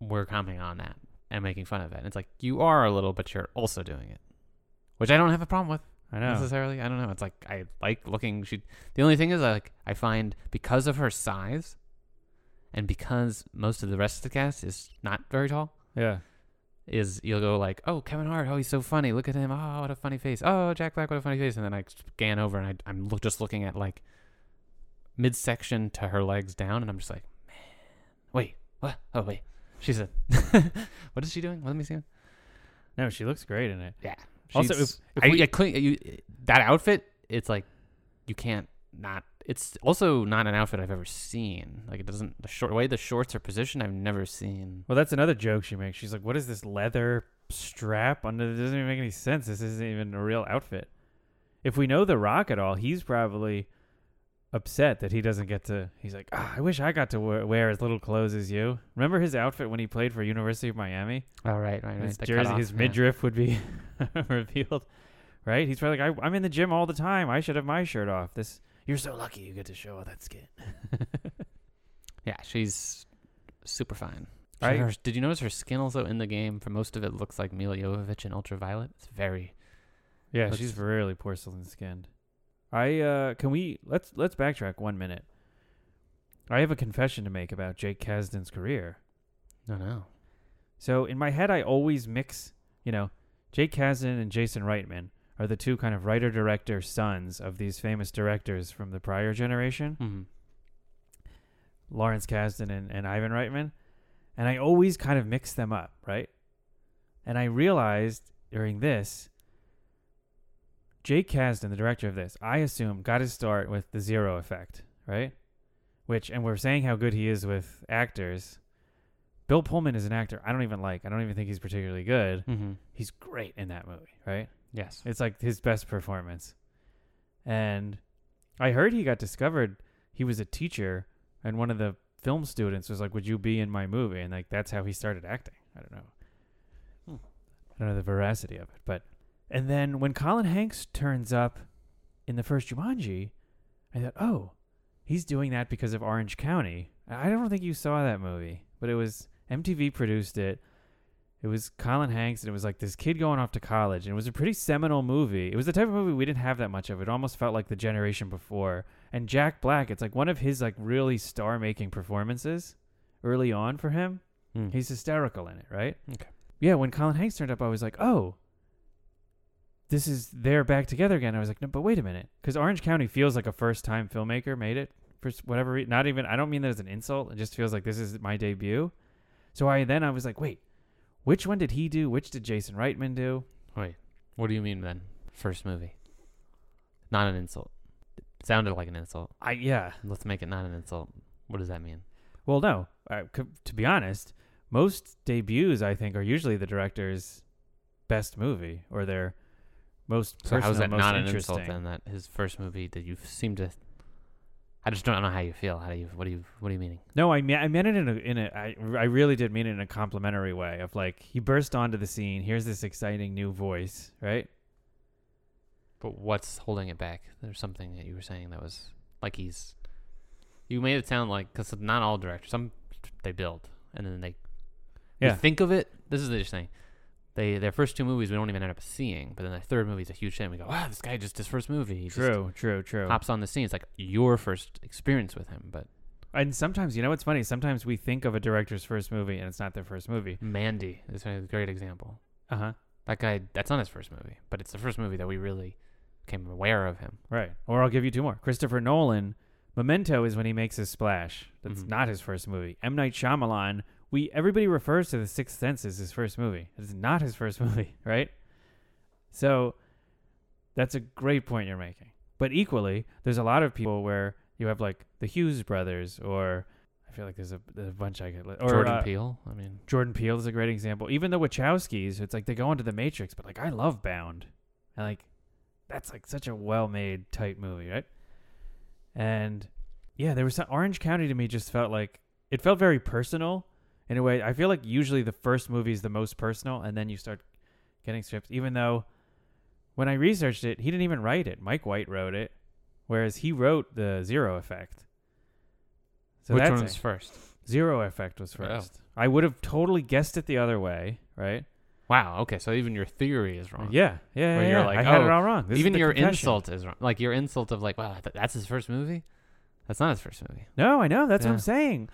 were commenting on that and making fun of it. And it's like, you are a little, but you're also doing it, which I don't have a problem with. I know. Necessarily. I don't know. It's like, I like looking. She, the only thing is, like, I find because of her size and because most of the rest of the cast is not very tall. Yeah. Is you'll go like, oh, Kevin Hart. Oh, he's so funny. Look at him. Oh, what a funny face. Oh, Jack Black. What a funny face. And then I scan over and I, I'm look, just looking at like midsection to her legs down. And I'm just like, man, wait, what? Oh, wait. She's a, what is she doing? Let me see. No, she looks great in it. Yeah. She's, also, if, if I, we, I couldn't, you, that outfit, it's like you can't not. It's also not an outfit I've ever seen. Like it doesn't the short way the shorts are positioned. I've never seen. Well, that's another joke she makes. She's like, "What is this leather strap under? It doesn't even make any sense. This isn't even a real outfit." If we know The Rock at all, he's probably upset that he doesn't get to. He's like, oh, "I wish I got to wear, wear as little clothes as you." Remember his outfit when he played for University of Miami? Oh right, right, right. His, jersey, off, his yeah. midriff would be. revealed, right? He's probably like, I, I'm in the gym all the time. I should have my shirt off. This, you're so lucky you get to show all that skin. Yeah, she's super fine. She, right? Her, did you notice her skin also in the game? For most of it, looks like Mila Jovovich in Ultraviolet. It's very, yeah, looks, she's really porcelain skinned. I uh, can we let's let's backtrack one minute. I have a confession to make about Jake Kasdan's career. No, no. So in my head, I always mix, you know. Jake Kasdan and Jason Reitman are the two kind of writer-director sons of these famous directors from the prior generation. Mm-hmm. Lawrence Kasdan and, and Ivan Reitman. And I always kind of mix them up, right? And I realized during this, Jake Kasdan, the director of this, I assume got his start with The Zero Effect, right? Which, and we're saying how good he is with actors. Bill Pullman is an actor I don't even like. I don't even think he's particularly good. Mm-hmm. He's great in that movie, right? Yes. It's like his best performance. And I heard he got discovered. He was a teacher, and one of the film students was like, would you be in my movie? And like that's how he started acting. I don't know. Hmm. I don't know the veracity of it. But and then when Colin Hanks turns up in the first Jumanji, I thought, oh, he's doing that because of Orange County. I don't think you saw that movie, but it was... M T V produced it. It was Colin Hanks, and it was like this kid going off to college. And it was a pretty seminal movie. It was the type of movie we didn't have that much of. It almost felt like the generation before. And Jack Black, it's like one of his like really star-making performances early on for him. Mm. He's hysterical in it, right? Okay. Yeah, when Colin Hanks turned up, I was like, oh, this is they're back together again. I was like, no, but wait a minute. Because Orange County feels like a first-time filmmaker made it for whatever reason. Not even, I don't mean that as an insult. It just feels like this is my debut. So I then I was like, wait, which one did he do? Which did Jason Reitman do? Wait, what do you mean then? First movie. Not an insult. It sounded like an insult. I Yeah. Let's make it not an insult. What does that mean? Well, no. I, to be honest, most debuts, I think, are usually the director's best movie or their most personal, most interesting. So how is that not an insult then, that his first movie that you seem to... I just don't know how you feel. How do you? What do you? What are you meaning? No, I, me- I meant it in a. In a I, I really did mean it in a complimentary way. Of like, he burst onto the scene. Here's this exciting new voice, right? But what's holding it back? There's something that you were saying that was like he's. You made it sound like because not all directors. Some they build and then they. Yeah. We think of it. This is the thing. They their first two movies we don't even end up seeing, but then their third movie is a huge hit. We go, wow, this guy just his first movie. He true, true, true. Hops on the scene. It's like your first experience with him, but and sometimes you know what's funny. Sometimes we think of a director's first movie and it's not their first movie. Mandy is a great example. Uh huh. That guy. That's not his first movie, but it's the first movie that we really became aware of him. Right. Or I'll give you two more. Christopher Nolan, Memento is when he makes his splash. That's mm-hmm. not his first movie. M. Night Shyamalan. We everybody refers to The Sixth Sense as his first movie. It's not his first movie, right? So that's a great point you're making. But equally, there's a lot of people where you have like the Hughes brothers, or I feel like there's a, there's a bunch I could. Or, Jordan uh, Peele. I mean, Jordan Peele is a great example. Even the Wachowskis, it's like they go into The Matrix, but like I love Bound, and like that's like such a well-made type movie, right? And yeah, there was some, Orange County to me just felt like it felt very personal. In a way, I feel like usually the first movie is the most personal, and then you start getting scripts. Even though when I researched it, he didn't even write it. Mike White wrote it, whereas he wrote The Zero Effect. So Which that's one was it. first? Zero Effect was first. Oh. I would have totally guessed it the other way, right? Wow. Okay. So even your theory is wrong. Yeah. Yeah. Where yeah, you're yeah. like, I oh, had it all wrong. This even your confession. insult is wrong. Like your insult of like, wow, th- that's his first movie. That's not his first movie. No, I know. That's yeah. what I'm saying.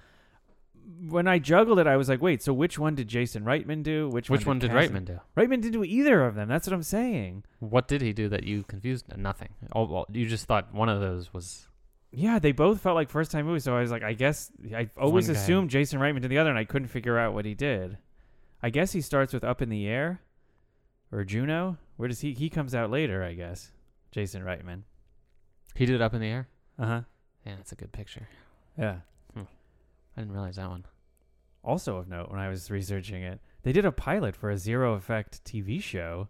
When I juggled it, I was like, wait, so which one did Jason Reitman do? Which, which one did, one did Reitman do? Reitman didn't do either of them. That's what I'm saying. What did he do that you confused? Nothing. Oh, well, you just thought one of those was... Yeah, they both felt like first-time movies, so I was like, I guess... I always assumed Jason Reitman did the other, and I couldn't figure out what he did. I guess he starts with Up in the Air or Juno. Where does he... He comes out later, I guess. Jason Reitman. He did Up in the Air? Uh-huh. Yeah, that's a good picture. Yeah. Hmm. I didn't realize that one. Also of note, when I was researching it, they did a pilot for a Zero Effect T V show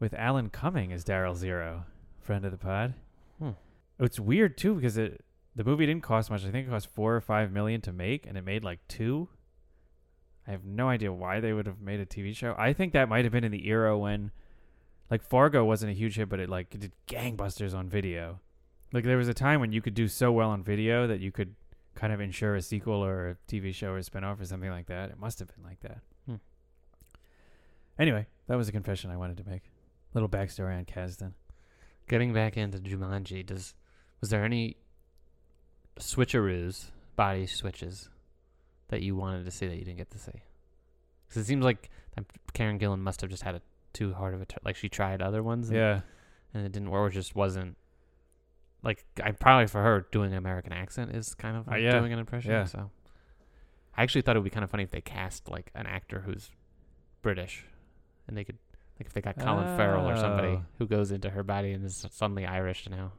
with Alan Cumming as Daryl Zero, friend of the pod. Hmm. It's weird, too, because it the movie didn't cost much. I think it cost four or five million to make, and it made like two. I have no idea why they would have made a T V show. I think that might have been in the era when, like, Fargo wasn't a huge hit, but it, like, it did gangbusters on video. Like, there was a time when you could do so well on video that you could kind of ensure a sequel or a T V show or a spinoff or something like that. It must have been like that. Hmm. Anyway, that was a confession I wanted to make. Little backstory on Kasdan. Getting back into Jumanji, does was there any switcheroos, body switches, that you wanted to see that you didn't get to see? Because it seems like Karen Gillan must have just had a too hard of a... T- like, she tried other ones. And, yeah. And it didn't work. It just wasn't... Like, I probably for her, doing an American accent is kind of like uh, yeah. doing an impression. Yeah. So I actually thought it would be kind of funny if they cast, like, an actor who's British. And they could... Like, if they got Colin oh. Farrell or somebody who goes into her body and is suddenly Irish now.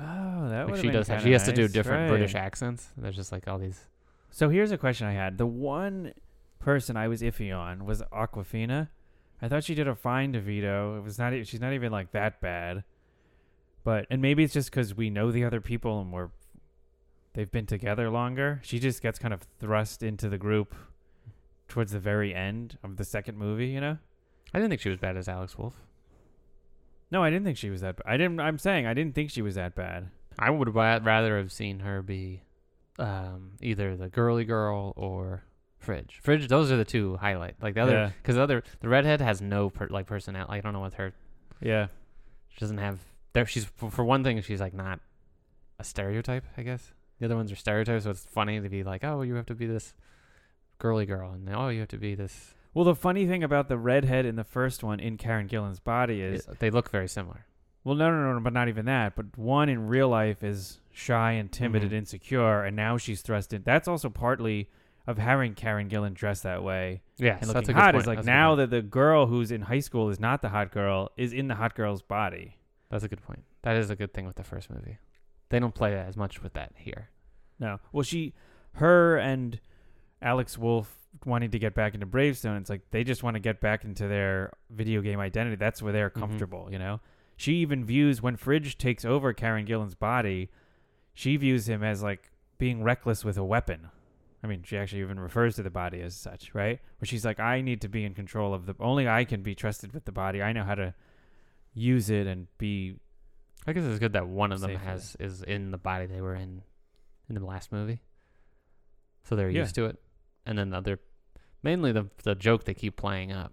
Oh, that would like been does have, She has nice. to do different right. British accents. There's just, like, all these... So here's a question I had. The one person I was iffy on was Awkwafina. I thought she did a fine DeVito. It was not... She's not even, like, that bad. But... And maybe it's just because we know the other people and we're... They've been together longer. She just gets kind of thrust into the group towards the very end of the second movie, you know? I didn't think she was bad as Alex Wolff. No, I didn't think she was that bad. I didn't, I'm saying I didn't think she was that bad. I would rather have seen her be um, either the girly girl or Fridge. Fridge, those are the two highlight. Like the other, because yeah. the other, the redhead has no per, like personality. I don't know what her. Yeah. She doesn't have, there. She's, for one thing, she's like not a stereotype, I guess. The other ones are stereotypes, so it's funny to be like, oh, you have to be this girly girl. And oh, you have to be this. Well, the funny thing about the redhead in the first one in Karen Gillan's body is... It, they look very similar. Well, no, no, no, no, but not even that. But one in real life is shy and timid mm-hmm. and insecure, and now she's thrust in. That's also partly of having Karen Gillan dressed that way. Yeah, and so looking that's a hot good point. is like that's now that the girl who's in high school is not the hot girl, is in the hot girl's body. That's a good point. That is a good thing with the first movie. They don't play that as much with that here. No. Well, she... Her and Alex Wolff wanting to get back into Bravestone, it's like they just want to get back into their video game identity. That's where they're comfortable, mm-hmm. you know? She even views, when Fridge takes over Karen Gillan's body, she views him as, like, being reckless with a weapon. I mean, she actually even refers to the body as such, right? Where she's like, I need to be in control of the... Only I can be trusted with the body. I know how to use it and be... I guess it's good that one of them has is in the body they were in in the last movie. So they're yeah. used to it. And then the other, mainly the the joke they keep playing up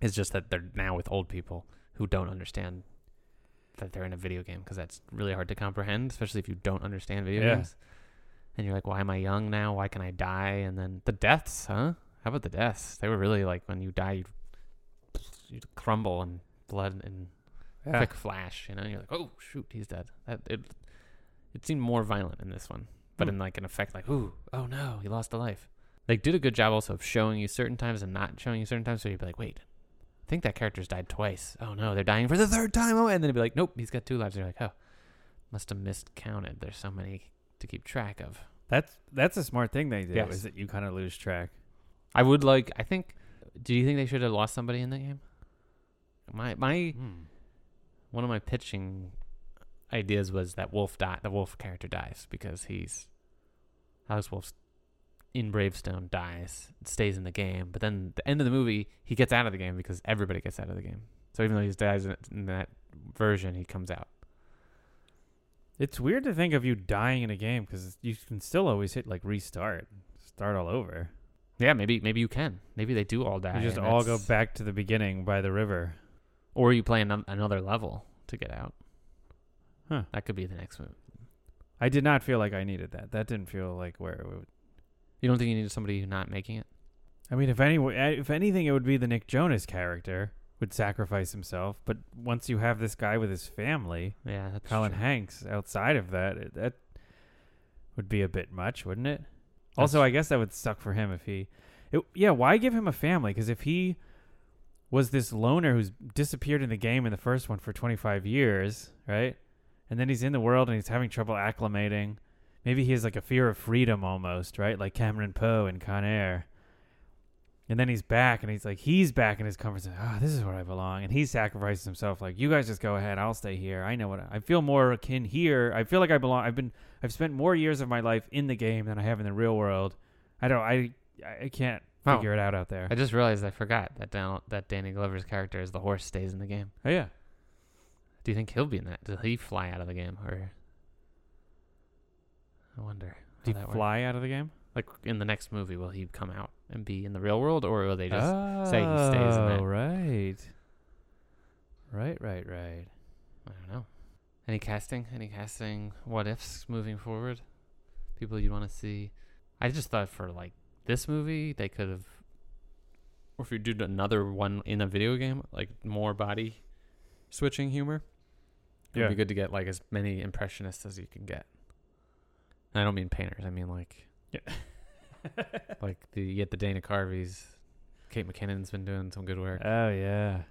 is just that they're now with old people who don't understand that they're in a video game, because that's really hard to comprehend, especially if you don't understand video yeah. games. And you're like, why am I young now? Why can I die? And then the deaths, huh? How about the deaths? They were really like when you die, you you crumble and blood and yeah. quick flash. You know, and you're like, oh shoot, he's dead. That, it it seemed more violent in this one. But in like an effect like, ooh, oh no, he lost a life. They did a good job also of showing you certain times and not showing you certain times. So you'd be like, wait, I think that character's died twice. Oh no, they're dying for the third time. Oh, and then it'd be like, nope, he's got two lives. And you're like, oh, must have miscounted. There's so many to keep track of. That's that's a smart thing they did, yes. is that you kind of lose track. I would like, I think, do you think they should have lost somebody in that game? My, my, hmm. one of my pitching ideas was that Wolf die, the Wolf character dies because he's Alex Wolf's in Bravestone, dies, stays in the game, but then at the end of the movie he gets out of the game because everybody gets out of the game. So even though he dies in that version, he comes out. It's weird to think of you dying in a game because you can still always hit like restart, start all over. Yeah, maybe maybe you can. Maybe they do all die. You just all that's... go back to the beginning by the river. Or you play an- another level to get out. Huh. That could be the next move. I did not feel like I needed that. That didn't feel like where it would... You don't think you needed somebody not making it? I mean, if any, if anything, it would be the Nick Jonas character would sacrifice himself. But once you have this guy with his family, yeah, that's Colin true. Hanks, outside of that, it, that would be a bit much, wouldn't it? Also, I guess that would suck for him if he... It, yeah, why give him a family? Because if he was this loner who's disappeared in the game in the first one for twenty-five years, right? And then he's in the world and he's having trouble acclimating. Maybe he has like a fear of freedom almost, right? Like Cameron Poe in Con Air. And then he's back and he's like, he's back in his comfort zone. Oh, this is where I belong. And he sacrifices himself. Like, you guys just go ahead. I'll stay here. I know what I, I feel more akin here. I feel like I belong. I've been, I've spent more years of my life in the game than I have in the real world. I don't, I, I can't oh, figure it out out there. I just realized I forgot that Dan, that Danny Glover's character is the horse stays in the game. Oh yeah. Do you think he'll be in that? Does he fly out of the game or? I wonder. Do you fly works. out of the game? Like in the next movie, will he come out and be in the real world, or will they just oh, say he stays in that? Oh, right. Right, right, right. I don't know. Any casting? Any casting what-ifs moving forward? People you want to see? I just thought for, like, this movie, they could have... Or if you did another one in a video game, like, more body switching humor. It yeah. would be good to get, like, as many impressionists as you can get. And I don't mean painters. I mean, like... Yeah. Like the you get the Dana Carveys. Kate McKinnon's been doing some good work. Oh yeah.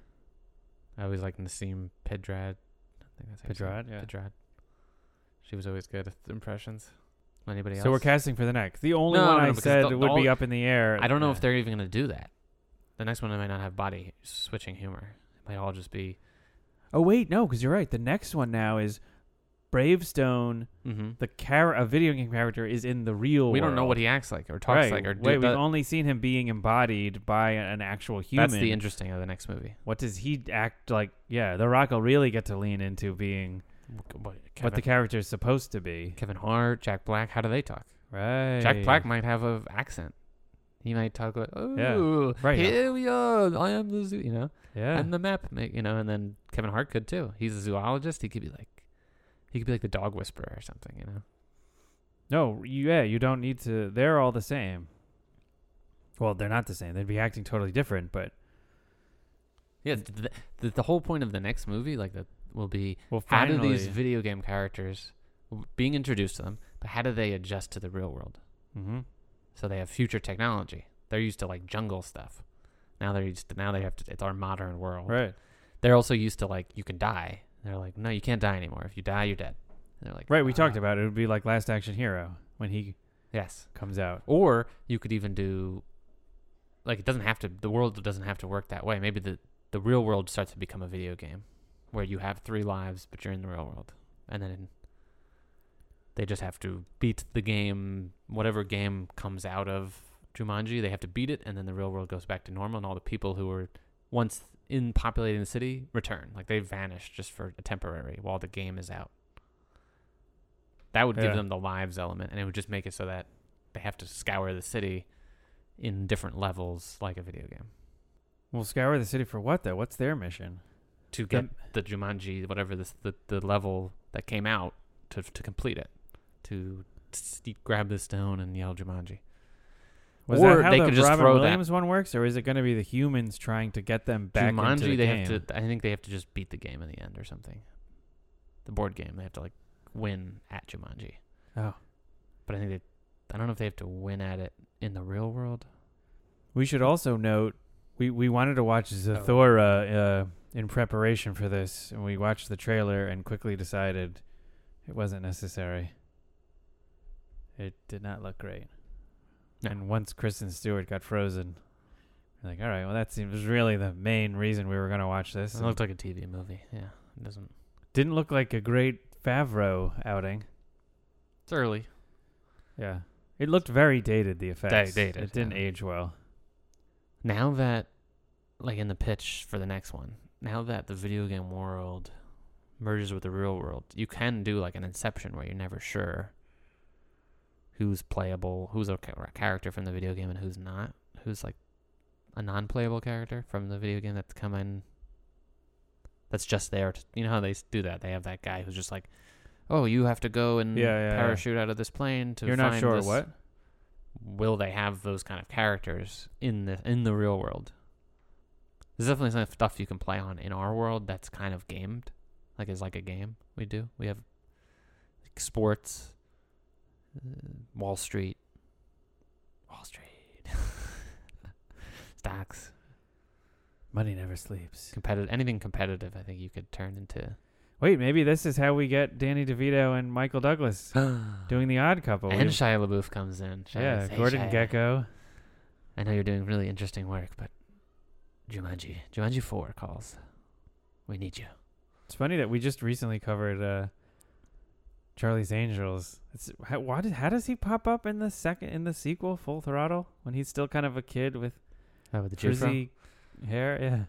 I always like Nassim Pedrad. I think that's Pedrad, yeah. Pedrad. She was always good at the impressions. Anybody else? So we're casting for the next. The only no, one no, I said the, the would all, be Up in the Air. I don't know yeah. if they're even gonna do that. The next one might not have body switching humor. It might all just be Oh wait, no, because you're right. The next one now is Bravestone, mm-hmm. the car- a video game character, is in the real world. We don't world. know what he acts like or talks right. like. Or do Wait, that. We've only seen him being embodied by an actual human. That's the interesting of the next movie. What does he act like? Yeah, The Rock will really get to lean into being what, Kevin, what the character is supposed to be. Kevin Hart, Jack Black, how do they talk? Right. Jack Black might have an accent. He might talk like, oh, yeah. right. here we are. I am the zoo, you know. Yeah. I'm the map, you know. And then Kevin Hart could too. He's a zoologist. He could be like, He could be like the dog whisperer or something, you know? No, yeah, you don't need to. They're all the same. Well, they're not the same. They'd be acting totally different, but... Yeah, the, the, the whole point of the next movie like that, will be well, how do these video game characters, being introduced to them, but how do they adjust to the real world? Mm-hmm. So they have future technology. They're used to like jungle stuff. Now they're used to, now they have to, it's our modern world. Right. They're also used to like, you can die. They're like, no, you can't die anymore. If you die, you're dead. And they're like, right, we uh, talked about it. It would be like Last Action Hero when he yes. comes out. Or you could even do, like, it doesn't have to, the world doesn't have to work that way. Maybe the, the real world starts to become a video game where you have three lives, but you're in the real world. And then they just have to beat the game, whatever game comes out of Jumanji, they have to beat it, and then the real world goes back to normal, and all the people who were once... in populating the city return, like they vanish just for a temporary while the game is out. That would give yeah. them the lives element, and it would just make it so that they have to scour the city in different levels like a video game. Well, scour the city for what though? What's their mission? To get the, the Jumanji, whatever this, the the level that came out, to to complete it, to st- grab the stone and yell Jumanji. Was or that how they the could just Robin throw Williams that. one works, or is it going to be the humans trying to get them back Jumanji, into the they game? Have to, I think they have to just beat the game in the end or something. The board game, they have to like win at Jumanji. Oh, but I think they—I don't know if they have to win at it in the real world. We should also note we, we wanted to watch Zathura uh, in preparation for this, and we watched the trailer and quickly decided it wasn't necessary. It did not look great. No. And once Kristen Stewart got frozen, we're like, all right, well, that seems really the main reason we were going to watch this. It looked like a T V movie. Yeah, it doesn't. Didn't look like a great Favreau outing. It's early. Yeah. It looked very dated, the effects. They dated. It didn't yeah. age well. Now that, like in the pitch for the next one, now that the video game world merges with the real world. You can do like an Inception where you're never sure who's playable, who's a character from the video game and who's not, who's like a non-playable character from the video game that's come in, that's just there to, you know how they do that? They have that guy who's just like, oh, you have to go and yeah, yeah, parachute yeah. out of this plane to you're find not sure this. What? Will they have those kind of characters in the in the real world? There's definitely some stuff you can play on in our world that's kind of gamed. Like, it's like a game we do. We have like sports, uh, Wall Street, Wall Street, stocks. Money never sleeps. Competitive, anything competitive, I think you could turn into. Wait, maybe this is how we get Danny DeVito and Michael Douglas doing The Odd Couple. And Shia LaBeouf comes in. Shia yeah, hey, Gordon Shia. Gekko. I know you're doing really interesting work, but Jumanji. Jumanji four calls. We need you. It's funny that we just recently covered uh, Charlie's Angels. It's, how, why did, how does he pop up in the second in the sequel, Full Throttle, when he's still kind of a kid with oh, with the frizzy hair?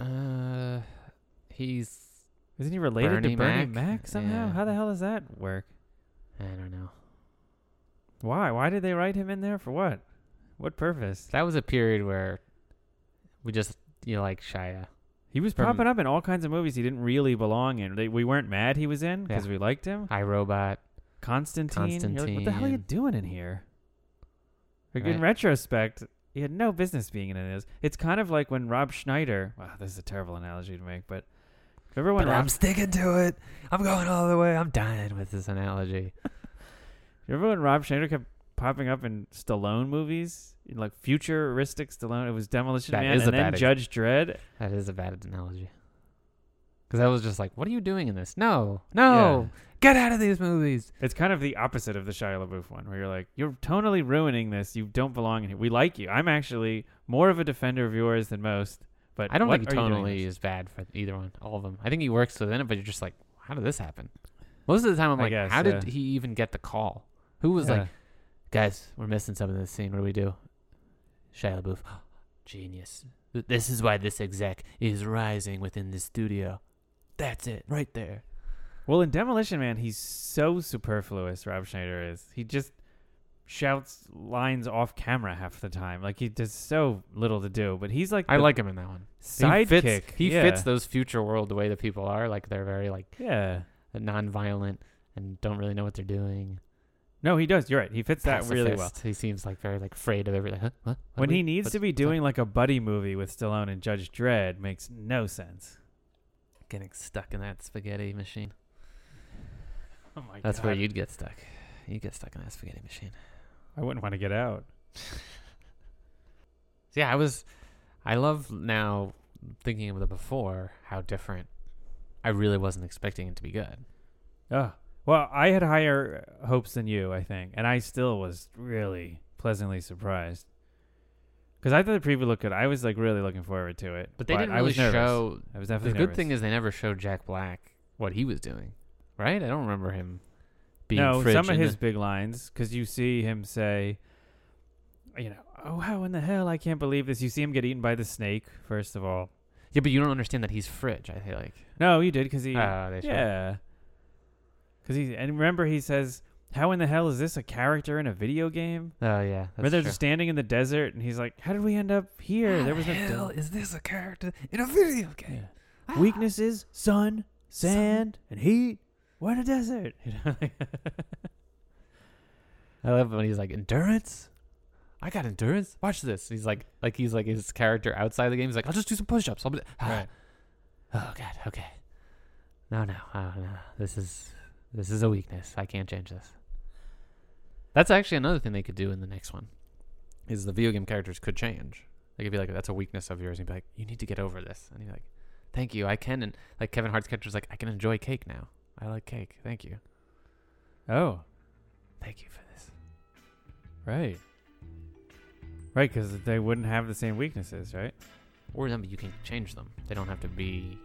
Yeah. Uh, he's... Isn't he related Bernie to Bernie Mac, Mac somehow? Yeah. How the hell does that work? I don't know. Why? Why did they write him in there? For what? What purpose? That was a period where we just, you know, like Shia. He was From, popping up in all kinds of movies he didn't really belong in. They, we weren't mad he was in because yeah. we liked him. I, Robot. Constantine. Constantine. You're like, what the hell are you doing in here? Like, right. In retrospect, he had no business being in it. It's kind of like when Rob Schneider. Wow, this is a terrible analogy to make, but... Remember when Rob, I'm sticking to it. I'm going all the way. I'm dying with this analogy. Remember when Rob Schneider kept popping up in Stallone movies? In like futuristic Stallone. It was Demolition that Man and then ex- Judge Dredd. That is a bad analogy. Because I was just like, what are you doing in this? No. No. Yeah. Get out of these movies. It's kind of the opposite of the Shia LaBeouf one where you're like, you're totally ruining this. You don't belong in here. We like you. I'm actually more of a defender of yours than most. But I don't think tonally is bad for either one, all of them. I think he works within it, but you're just like, how did this happen? Most of the time, I'm I like, guess, how yeah. did he even get the call? Who was yeah. like, guys, we're missing something in this scene. What do we do? Shia LaBeouf. Oh, genius. This is why this exec is rising within this studio. That's it, right there. Well, in Demolition Man, he's so superfluous, Rob Schneider is. He just shouts lines off camera half the time. Like, he does so little to do, but he's like, I like him in that one. Sidekick. He, he yeah. fits those future world the way the people are. Like, they're very like yeah non-violent and don't really know what they're doing. No, he does. You're right. He fits that Pacifist. Really well. He seems like very like afraid of everything. Huh? Huh? When we, he needs to be doing like a buddy movie with Stallone and Judge Dredd makes no sense. Getting stuck in that spaghetti machine. Oh my That's God. That's where you'd get stuck. You get stuck in that spaghetti machine. I wouldn't want to get out. Yeah, I was... I love now, thinking of the before, how different. I really wasn't expecting it to be good. Oh, well, I had higher hopes than you, I think. And I still was really pleasantly surprised. Because I thought the preview looked good. I was, like, really looking forward to it. But they but didn't really I was show... I was definitely The nervous. Good thing is they never showed Jack Black what he was doing, right? I don't remember him... No, some of his the- big lines, because you see him say, you know, oh, how in the hell? I can't believe this. You see him get eaten by the snake, first of all. Yeah, but you don't understand that he's Fridge, I feel like. No, you did, because he... Oh, they yeah. Because he... And remember, he says, how in the hell is this a character in a video game? Oh, yeah. Remember, they're just standing in the desert, and he's like, how did we end up here? How there was the hell d- is this a character in a video game? Yeah. Ah. Weaknesses, sun, sand, sun. and heat. What a desert. I love when he's like, endurance? I got endurance? Watch this. He's like, like he's like his character outside the game. He's like, I'll just do some push-ups. I'll be right. Oh, God. Okay. No, no. Oh, no. This is, this is a weakness. I can't change this. That's actually another thing they could do in the next one is the video game characters could change. They could be like, that's a weakness of yours. And he'd be like, you need to get over this. And he'd be like, thank you. I can. And like Kevin Hart's character's like, I can enjoy cake now. I like cake. Thank you. Oh. Thank you for this. Right. Right, because they wouldn't have the same weaknesses, right? Or them, you can change them. They don't have to be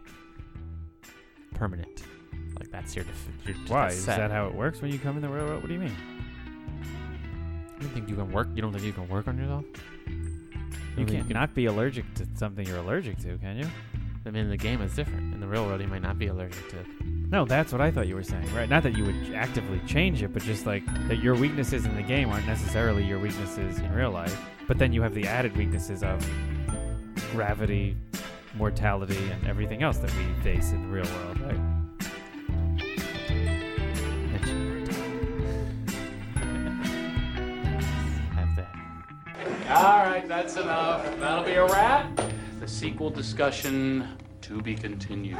permanent. Like, that's your... Def- your Why? Is that how it works when you come in the real world? What do you mean? You don't think you can work? You don't think you can work on yourself? You, you can't you can not be allergic to something you're allergic to, can you? I mean, the game is different. In the real world, he might not be allergic to it. No, that's what I thought you were saying, right? Not that you would actively change it, but just like that your weaknesses in the game aren't necessarily your weaknesses in real life. But then you have the added weaknesses of gravity, mortality, and everything else that we face in the real world, right? Have that. All right, that's enough. That'll be a wrap. The sequel discussion to be continued.